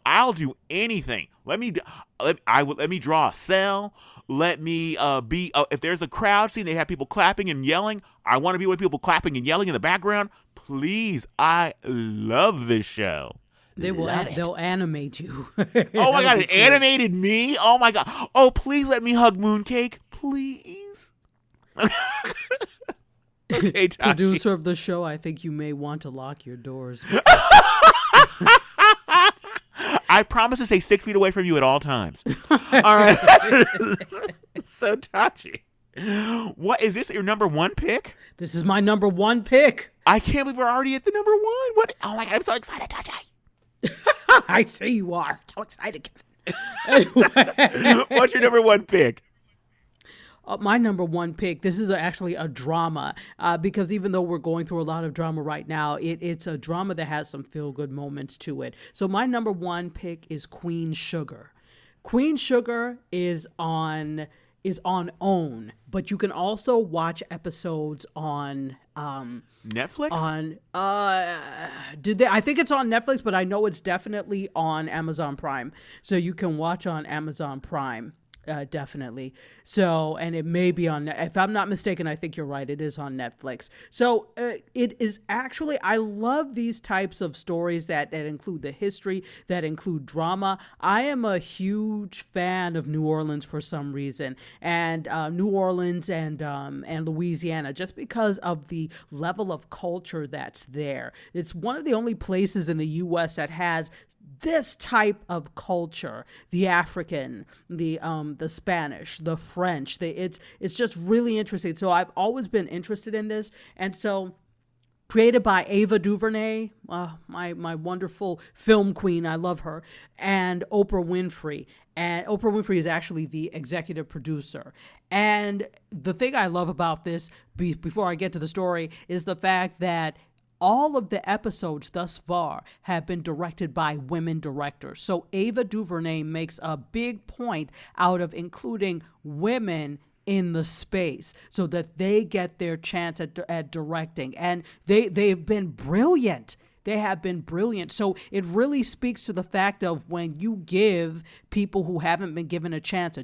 I'll do anything. Let me draw a cell. Let me if there's a crowd scene, they have people clapping and yelling. I want to be with people clapping and yelling in the background. Please, I love this show. They'll animate you. Oh my God, it animated me? Oh my God. Oh, please let me hug Mooncake. Please. Okay, producer of the show, I think you may want to lock your doors. I promise to stay 6 feet away from you at all times. All right. So, Tachi, what is this? Your number one pick? This is my number one pick. I can't believe we're already at the number one. What? Oh my God! I'm so excited, Tachi. I see you are. So excited. Anyway. What's your number one pick? My number one pick, this is actually a drama, because even though we're going through a lot of drama right now, it's a drama that has some feel-good moments to it. So my number one pick is Queen Sugar. Queen Sugar is on OWN, but you can also watch episodes on Netflix. On I think it's on Netflix, but I know it's definitely on Amazon Prime. So you can watch on Amazon Prime. Definitely. So, and it may be on, if I'm not mistaken, I think you're right. It is on Netflix. So it is actually, I love these types of stories that include the history, that include drama. I am a huge fan of New Orleans for some reason, and New Orleans and Louisiana, just because of the level of culture that's there. It's one of the only places in the U.S. that has this type of culture, the African, the Spanish, the French, it's just really interesting. So I've always been interested in this. And so created by Ava DuVernay, my wonderful film queen, I love her, and Oprah Winfrey. And Oprah Winfrey is actually the executive producer. And the thing I love about this, before I get to the story, is the fact that all of the episodes thus far have been directed by women directors. So Ava DuVernay makes a big point out of including women in the space so that they get their chance at directing. And they've been brilliant. They have been brilliant. So it really speaks to the fact of when you give people who haven't been given a chance,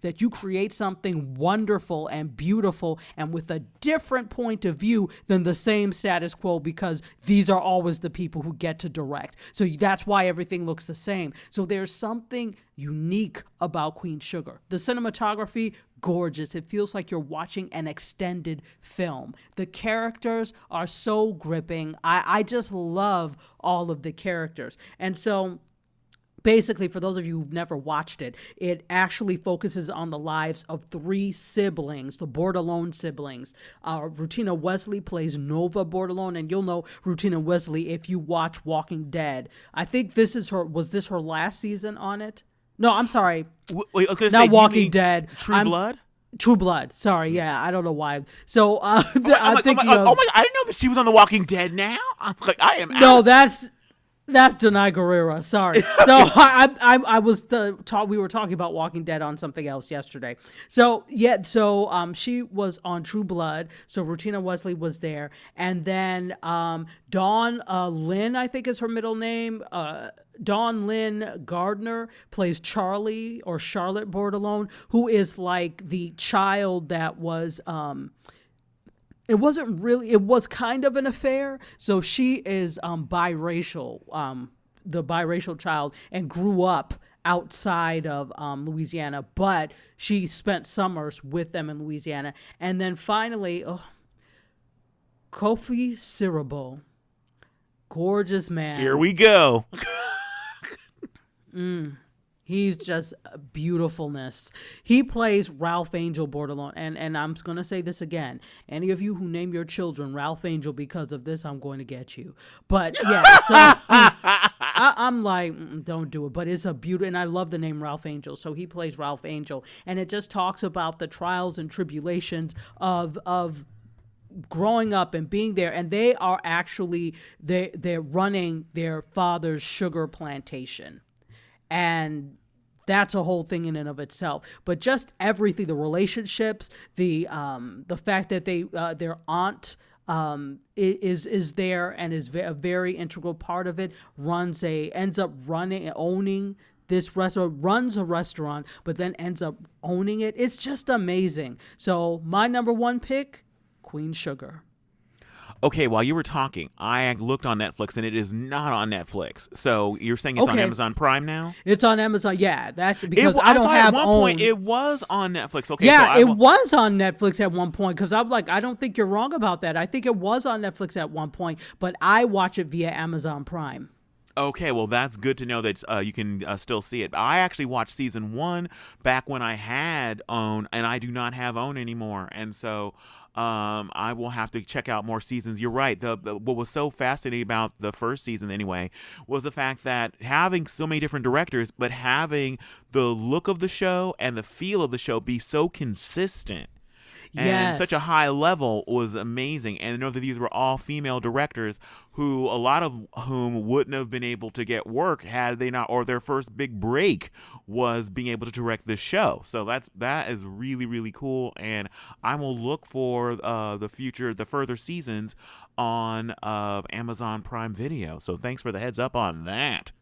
that you create something wonderful and beautiful and with a different point of view than the same status quo, because these are always the people who get to direct. So that's why everything looks the same. So there's something unique about Queen Sugar. The cinematography, gorgeous. It feels like you're watching an extended film. The characters are so gripping. I just love all of the characters. And so basically, for those of you who've never watched it, it actually focuses on the lives of 3 siblings, the Bordelon siblings. Rutina Wesley plays Nova Bordelon, and you'll know Rutina Wesley if you watch Walking Dead. I think this is her last season on it? No, I'm sorry. Wait, okay, not Walking Dead. True Blood. Sorry, yeah, I don't know why. So I'm thinking. Oh my! I didn't know that she was on the Walking Dead. Now I'm like, I am. No, out. That's That's Denai Guerrera. Sorry. So I was we were talking about Walking Dead on something else yesterday. So she was on True Blood. So Rutina Wesley was there, and then Dawn Lynn, I think is her middle name. Dawn Lynn Gardner plays Charlie or Charlotte Bordelon, who is like the child that was. It wasn't really, it was kind of an affair. So she is biracial, the biracial child, and grew up outside of Louisiana, but she spent summers with them in Louisiana. And then finally, Kofi Siribo, gorgeous man. Here we go. He's just beautifulness. He plays Ralph Angel Bordelon. And I'm going to say this again. Any of you who name your children Ralph Angel because of this, I'm going to get you. But yeah, so I'm like, don't do it. But it's a beauty. And I love the name Ralph Angel. So he plays Ralph Angel. And it just talks about the trials and tribulations of growing up and being there, and they are actually, they're running their father's sugar plantation. And that's a whole thing in and of itself. But just everything, the relationships, the fact that they their aunt is there and is a very integral part of it, ends up running and owning this restaurant, runs a restaurant, but then ends up owning it. It's just amazing. So my number one pick, Queen Sugar. Okay, while you were talking, I looked on Netflix, and it is not on Netflix. So you're saying it's on Amazon Prime now? It's on Amazon, yeah. That's because I don't have OWN. At one point, it was on Netflix. Okay, yeah, so it was on Netflix at one point, because I'm like, I don't think you're wrong about that. I think it was on Netflix at one point, but I watch it via Amazon Prime. Okay, well, that's good to know that you can still see it. I actually watched season 1 back when I had OWN, and I do not have OWN anymore. And so I will have to check out more seasons. You're right. What was so fascinating about the first season, anyway, was the fact that having so many different directors, but having the look of the show and the feel of the show be so consistent. Yes. And such a high level was amazing. And I know that these were all female directors, who a lot of whom wouldn't have been able to get work had they not, or their first big break was being able to direct this show. So that is really, really cool. And I will look for the further seasons on Amazon Prime Video. So thanks for the heads up on that.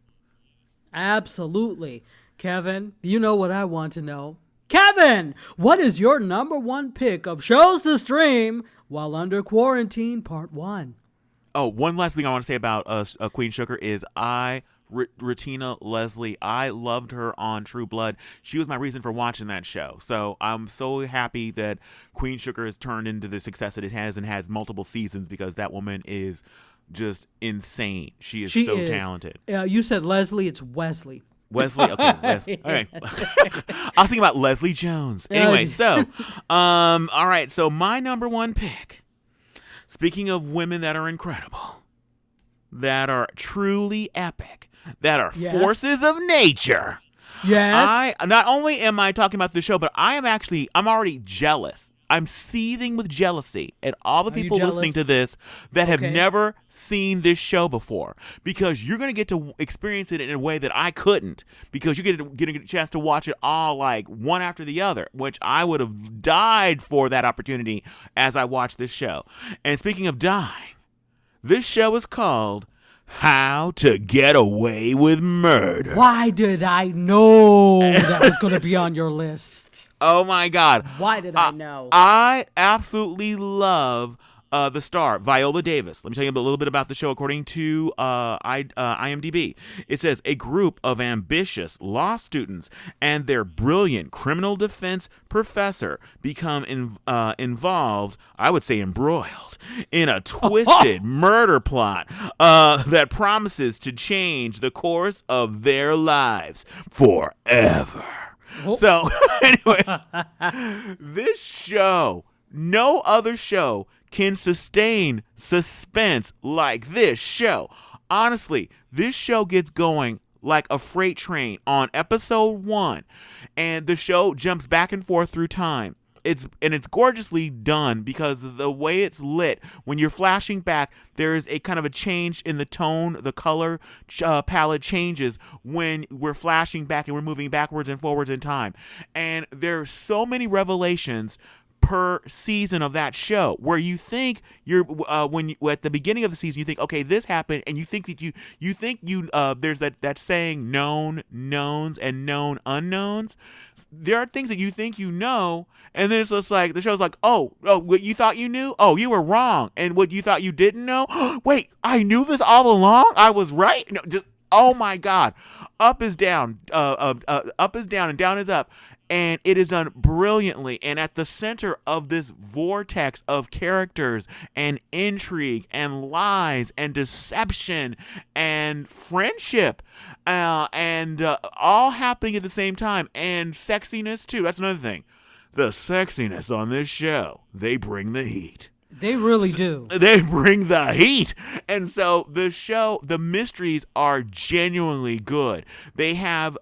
Absolutely. Kevin, you know what I want to know. Kevin, what is your number one pick of shows to stream while under quarantine, part 1? Oh, one last thing I want to say about Queen Sugar is Rutina Leslie. I loved her on True Blood. She was my reason for watching that show. So I'm so happy that Queen Sugar has turned into the success that it has and has multiple seasons, because that woman is just insane. She is so talented. You said Leslie, it's Wesley. Wesley, okay. Wesley. All right. I was thinking about Leslie Jones. Anyway, so, all right. So my number one pick, speaking of women that are incredible, that are truly epic, that are forces of nature. Yes. I not only am I talking about the show, but I'm already jealous. I'm seething with jealousy at all the people listening to this that have never seen this show before, because you're going to get to experience it in a way that I couldn't, because you get a chance to watch it all like one after the other, which I would have died for that opportunity as I watched this show. And speaking of dying, this show is called How to Get Away with Murder. Why did I know that was going to be on your list? Oh, my God. Why did I know? I absolutely love the star, Viola Davis. Let me tell you a little bit about the show. According to IMDb, it says a group of ambitious law students and their brilliant criminal defense professor become involved, I would say embroiled, in a twisted murder plot that promises to change the course of their lives forever. Oh. So anyway, this show, no other show can sustain suspense like this show. Honestly, this show gets going like a freight train on episode 1, and the show jumps back and forth through time. it's gorgeously done because of the way it's lit. When you're flashing back, there is a kind of a change in the tone, the color palette changes when we're flashing back and we're moving backwards and forwards in time. And there are so many revelations per season of that show, where you think at the beginning of the season, you think, okay, this happened, and you think that you think there's that saying, known knowns and known unknowns. There are things that you think you know, and then it's just like the show's like, oh, what you thought you knew, oh, you were wrong, and what you thought you didn't know, wait, I knew this all along, I was right. No, just, oh my God, up is down, and down is up. And it is done brilliantly. And at the center of this vortex of characters and intrigue and lies and deception and friendship and all happening at the same time, and sexiness too. That's another thing. The sexiness on this show, they bring the heat. They really do. They bring the heat. And so the show, the mysteries are genuinely good. They have,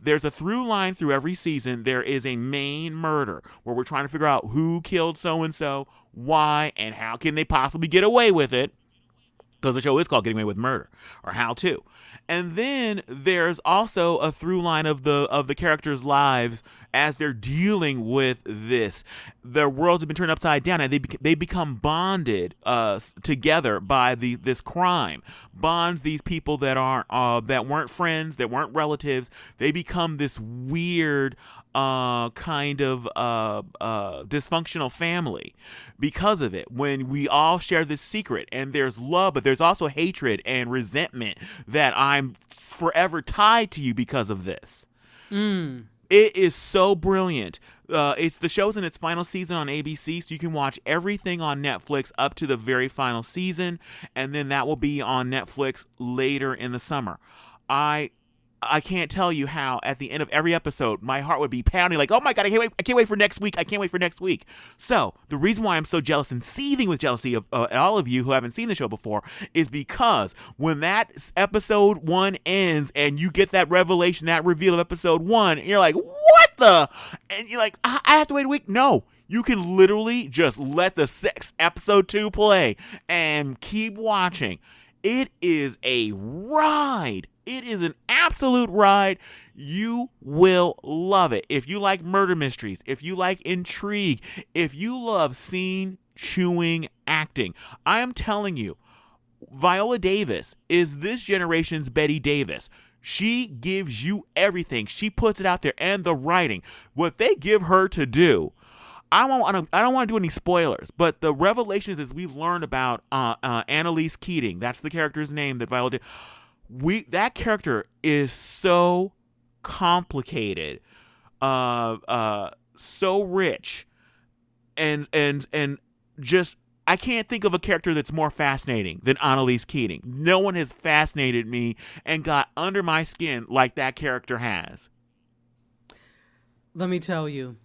there's a through line through every season. There is a main murder where we're trying to figure out who killed so-and-so, why, and how can they possibly get away with it. Because the show is called Getting Away with Murder, or How To. And then there's also a through line of the characters' lives as they're dealing with this. Their worlds have been turned upside down, and they become bonded together by this crime. Bonds these people that aren't that weren't friends, that weren't relatives. They become this weird kind of dysfunctional family because of it, when we all share this secret. And there's love, but there's also hatred and resentment that I'm forever tied to you because of this. It is so brilliant. It's the show's in its final season on ABC, so you can watch everything on Netflix up to the very final season, and then that will be on Netflix later in the summer. I can't tell you how at the end of every episode my heart would be pounding like, oh my God, I can't wait for next week. So the reason why I'm so jealous and seething with jealousy of all of you who haven't seen the show before is because when that episode 1 ends and you get that revelation, that reveal of episode 1, and you're like, what the? And you're like, I have to wait a week? No. You can literally just let the sixth episode 2 play and keep watching. It is a ride. It is an absolute ride. You will love it. If you like murder mysteries, if you like intrigue, if you love scene-chewing acting, I am telling you, Viola Davis is this generation's Betty Davis. She gives you everything. She puts it out there, and the writing. What they give her to do, I don't want to do any spoilers, but the revelations as we've learned about Annalise Keating, that's the character's name that Viola did. That character is so complicated, so rich, and just, I can't think of a character that's more fascinating than Annalise Keating. No one has fascinated me and got under my skin like that character has. Let me tell you,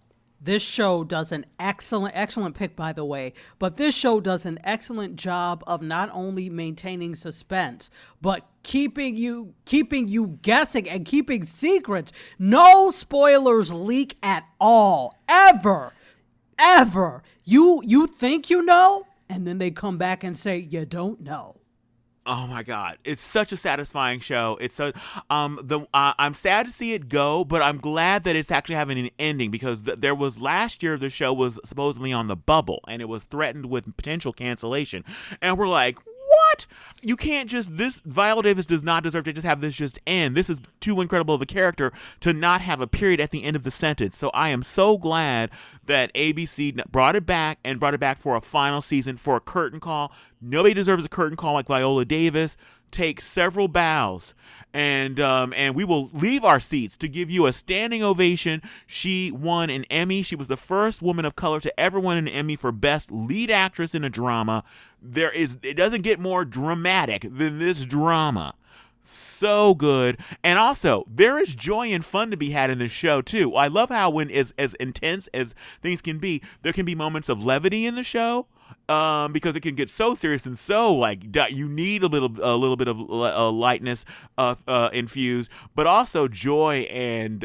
this show does an excellent pick, by the way, but this show does an excellent job of not only maintaining suspense, but keeping you guessing and keeping secrets. No spoilers leak at all, ever. You think you know, and then they come back and say, you don't know. Oh my God! It's such a satisfying show. It's so I'm sad to see it go, but I'm glad that it's actually having an ending, because there was last year the show was supposedly on the bubble and it was threatened with potential cancellation, and we're like, what? You can't just this. Viola Davis does not deserve to just have this just end. This is too incredible of a character to not have a period at the end of the sentence. So I am so glad that ABC brought it back for a final season, for a curtain call. Nobody deserves a curtain call like Viola Davis. Take several bows, and we will leave our seats to give you a standing ovation. She won an Emmy. She was the first woman of color to ever win an Emmy for Best Lead Actress in a Drama. It doesn't get more dramatic than this drama. So good. And also, there is joy and fun to be had in this show too. I love how when as intense as things can be, there can be moments of levity in the show. because it can get so serious and so like you need a little bit of lightness infused, but also joy and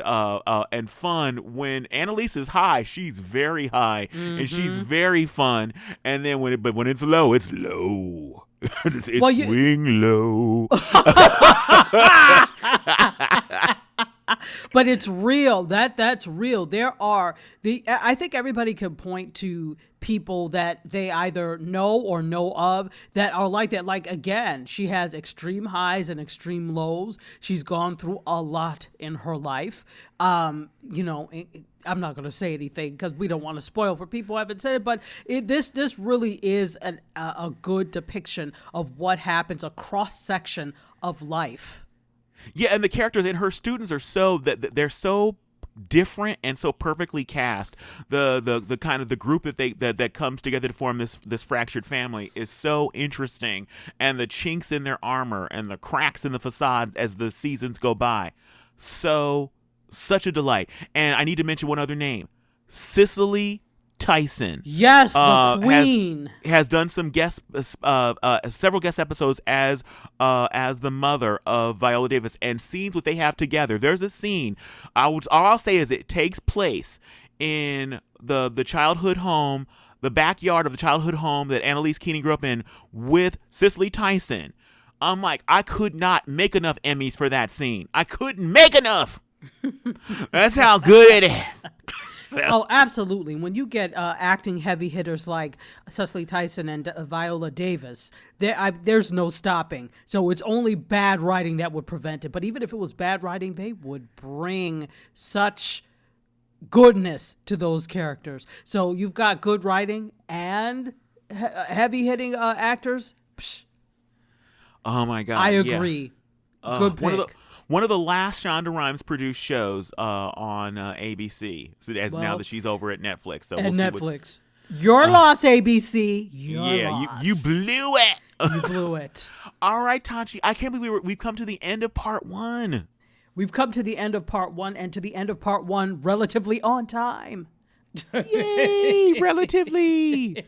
fun. When Annalise is high, she's very high, mm-hmm. and she's very fun. And then when it's low, it's low. It's well, swing low. But it's real. That's real. I think everybody can point to people that they either know or know of that are like that. Like, again, she has extreme highs and extreme lows. She's gone through a lot in her life. I'm not going to say anything because we don't want to spoil for people who haven't said it, but this really is a good depiction of what happens, a cross-section of life. Yeah, and the characters and her students are so that they're so different and so perfectly cast. The kind of the group that comes together to form this fractured family is so interesting, and the chinks in their armor and the cracks in the facade as the seasons go by. So such a delight. And I need to mention one other name, Cicely Tyson. Yes, the Queen has done some several guest episodes as the mother of Viola Davis, and scenes what they have together. There's a scene. All I'll say is it takes place in the childhood home, the backyard of the childhood home that Annalise Keating grew up in with Cicely Tyson. I'm like, I could not make enough Emmys for that scene. I couldn't make enough. That's how good it is. Oh, absolutely. When you get acting heavy hitters like Cicely Tyson and Viola Davis, there's no stopping. So it's only bad writing that would prevent it. But even if it was bad writing, they would bring such goodness to those characters. So you've got good writing and heavy-hitting actors. Psh. Oh, my God. I agree. Yeah. Good pick. One of the last Shonda Rhimes produced shows on ABC. So now that she's over at Netflix, so we'll see Netflix, your loss, ABC. Your loss. You blew it. You blew it. All right, Tanchi, I can't believe we've come to the end of part one. We've come to the end of part one, and to the end of part one relatively on time. Yay! Relatively.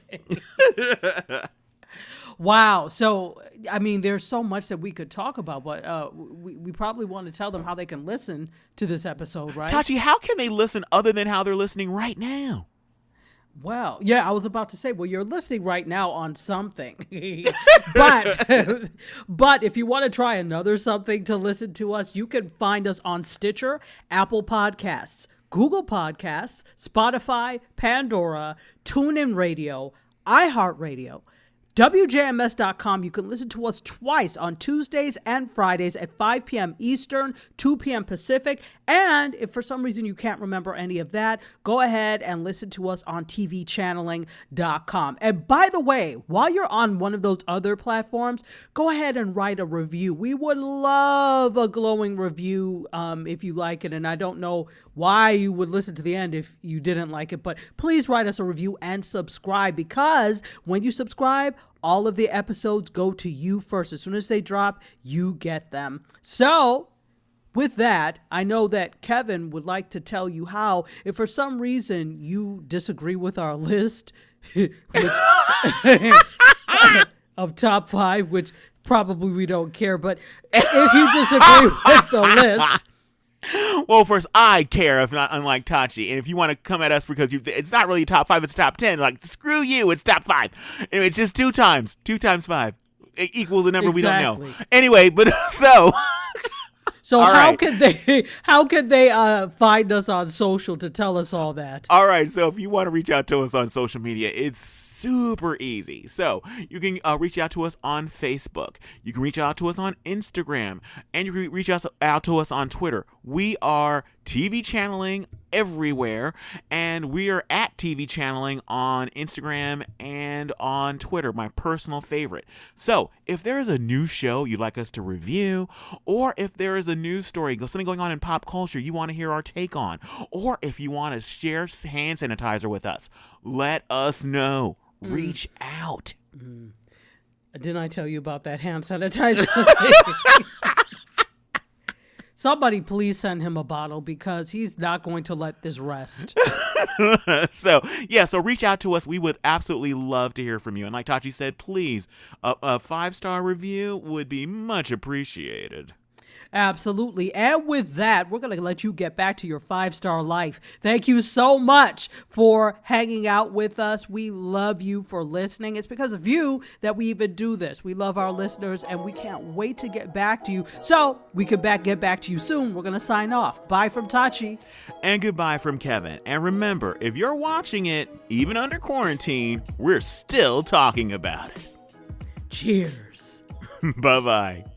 Wow. So, I mean, there's so much that we could talk about, but we probably want to tell them how they can listen to this episode, right? Tachi, how can they listen other than how they're listening right now? Well, yeah, I was about to say, well, you're listening right now on something. But if you want to try another something to listen to us, you can find us on Stitcher, Apple Podcasts, Google Podcasts, Spotify, Pandora, TuneIn Radio, iHeartRadio, WJMS.com. You can listen to us twice on Tuesdays and Fridays at 5 p.m. Eastern, 2 p.m. Pacific. And if for some reason you can't remember any of that, go ahead and listen to us on TVChanneling.com. And by the way, while you're on one of those other platforms, go ahead and write a review. We would love a glowing review if you like it. And I don't know why you would listen to the end if you didn't like it, but please write us a review and subscribe, because when you subscribe, all of the episodes go to you first. As soon as they drop, you get them. So with that, I know that Kevin would like to tell you how, if for some reason you disagree with our list of top five, which probably we don't care, but if you disagree with the list... Well, first, I care, if not, unlike Tachi. And if you want to come at us because it's not really top five, it's top 10. Like, screw you, it's top five. Anyway, it's just 2 times 5. It equals a number we don't know. Anyway, but so... So how could they find us on social to tell us all that? All right. So if you want to reach out to us on social media, it's super easy. So you can reach out to us on Facebook. You can reach out to us on Instagram, and you can reach out to us on Twitter. We are TV Channeling everywhere, and we are at TV Channeling on Instagram and on Twitter, my personal favorite. So if there is a new show you'd like us to review, or if there is a news story, something going on in pop culture you want to hear our take on, or if you want to share hand sanitizer with us, let us know. Reach out. Didn't I tell you about that hand sanitizer? Somebody please send him a bottle, because he's not going to let this rest. So yeah, so reach out to us. We would absolutely love to hear from you. And like Tachi said, please, a 5-star review would be much appreciated. Absolutely. And with that, we're going to let you get back to your 5-star life. Thank you so much for hanging out with us. We love you for listening. It's because of you that we even do this. We love our listeners, and we can't wait to get back to you. So we could get back to you soon. We're going to sign off. Bye from Tachi. And goodbye from Kevin. And remember, if you're watching it, even under quarantine, we're still talking about it. Cheers. Bye-bye.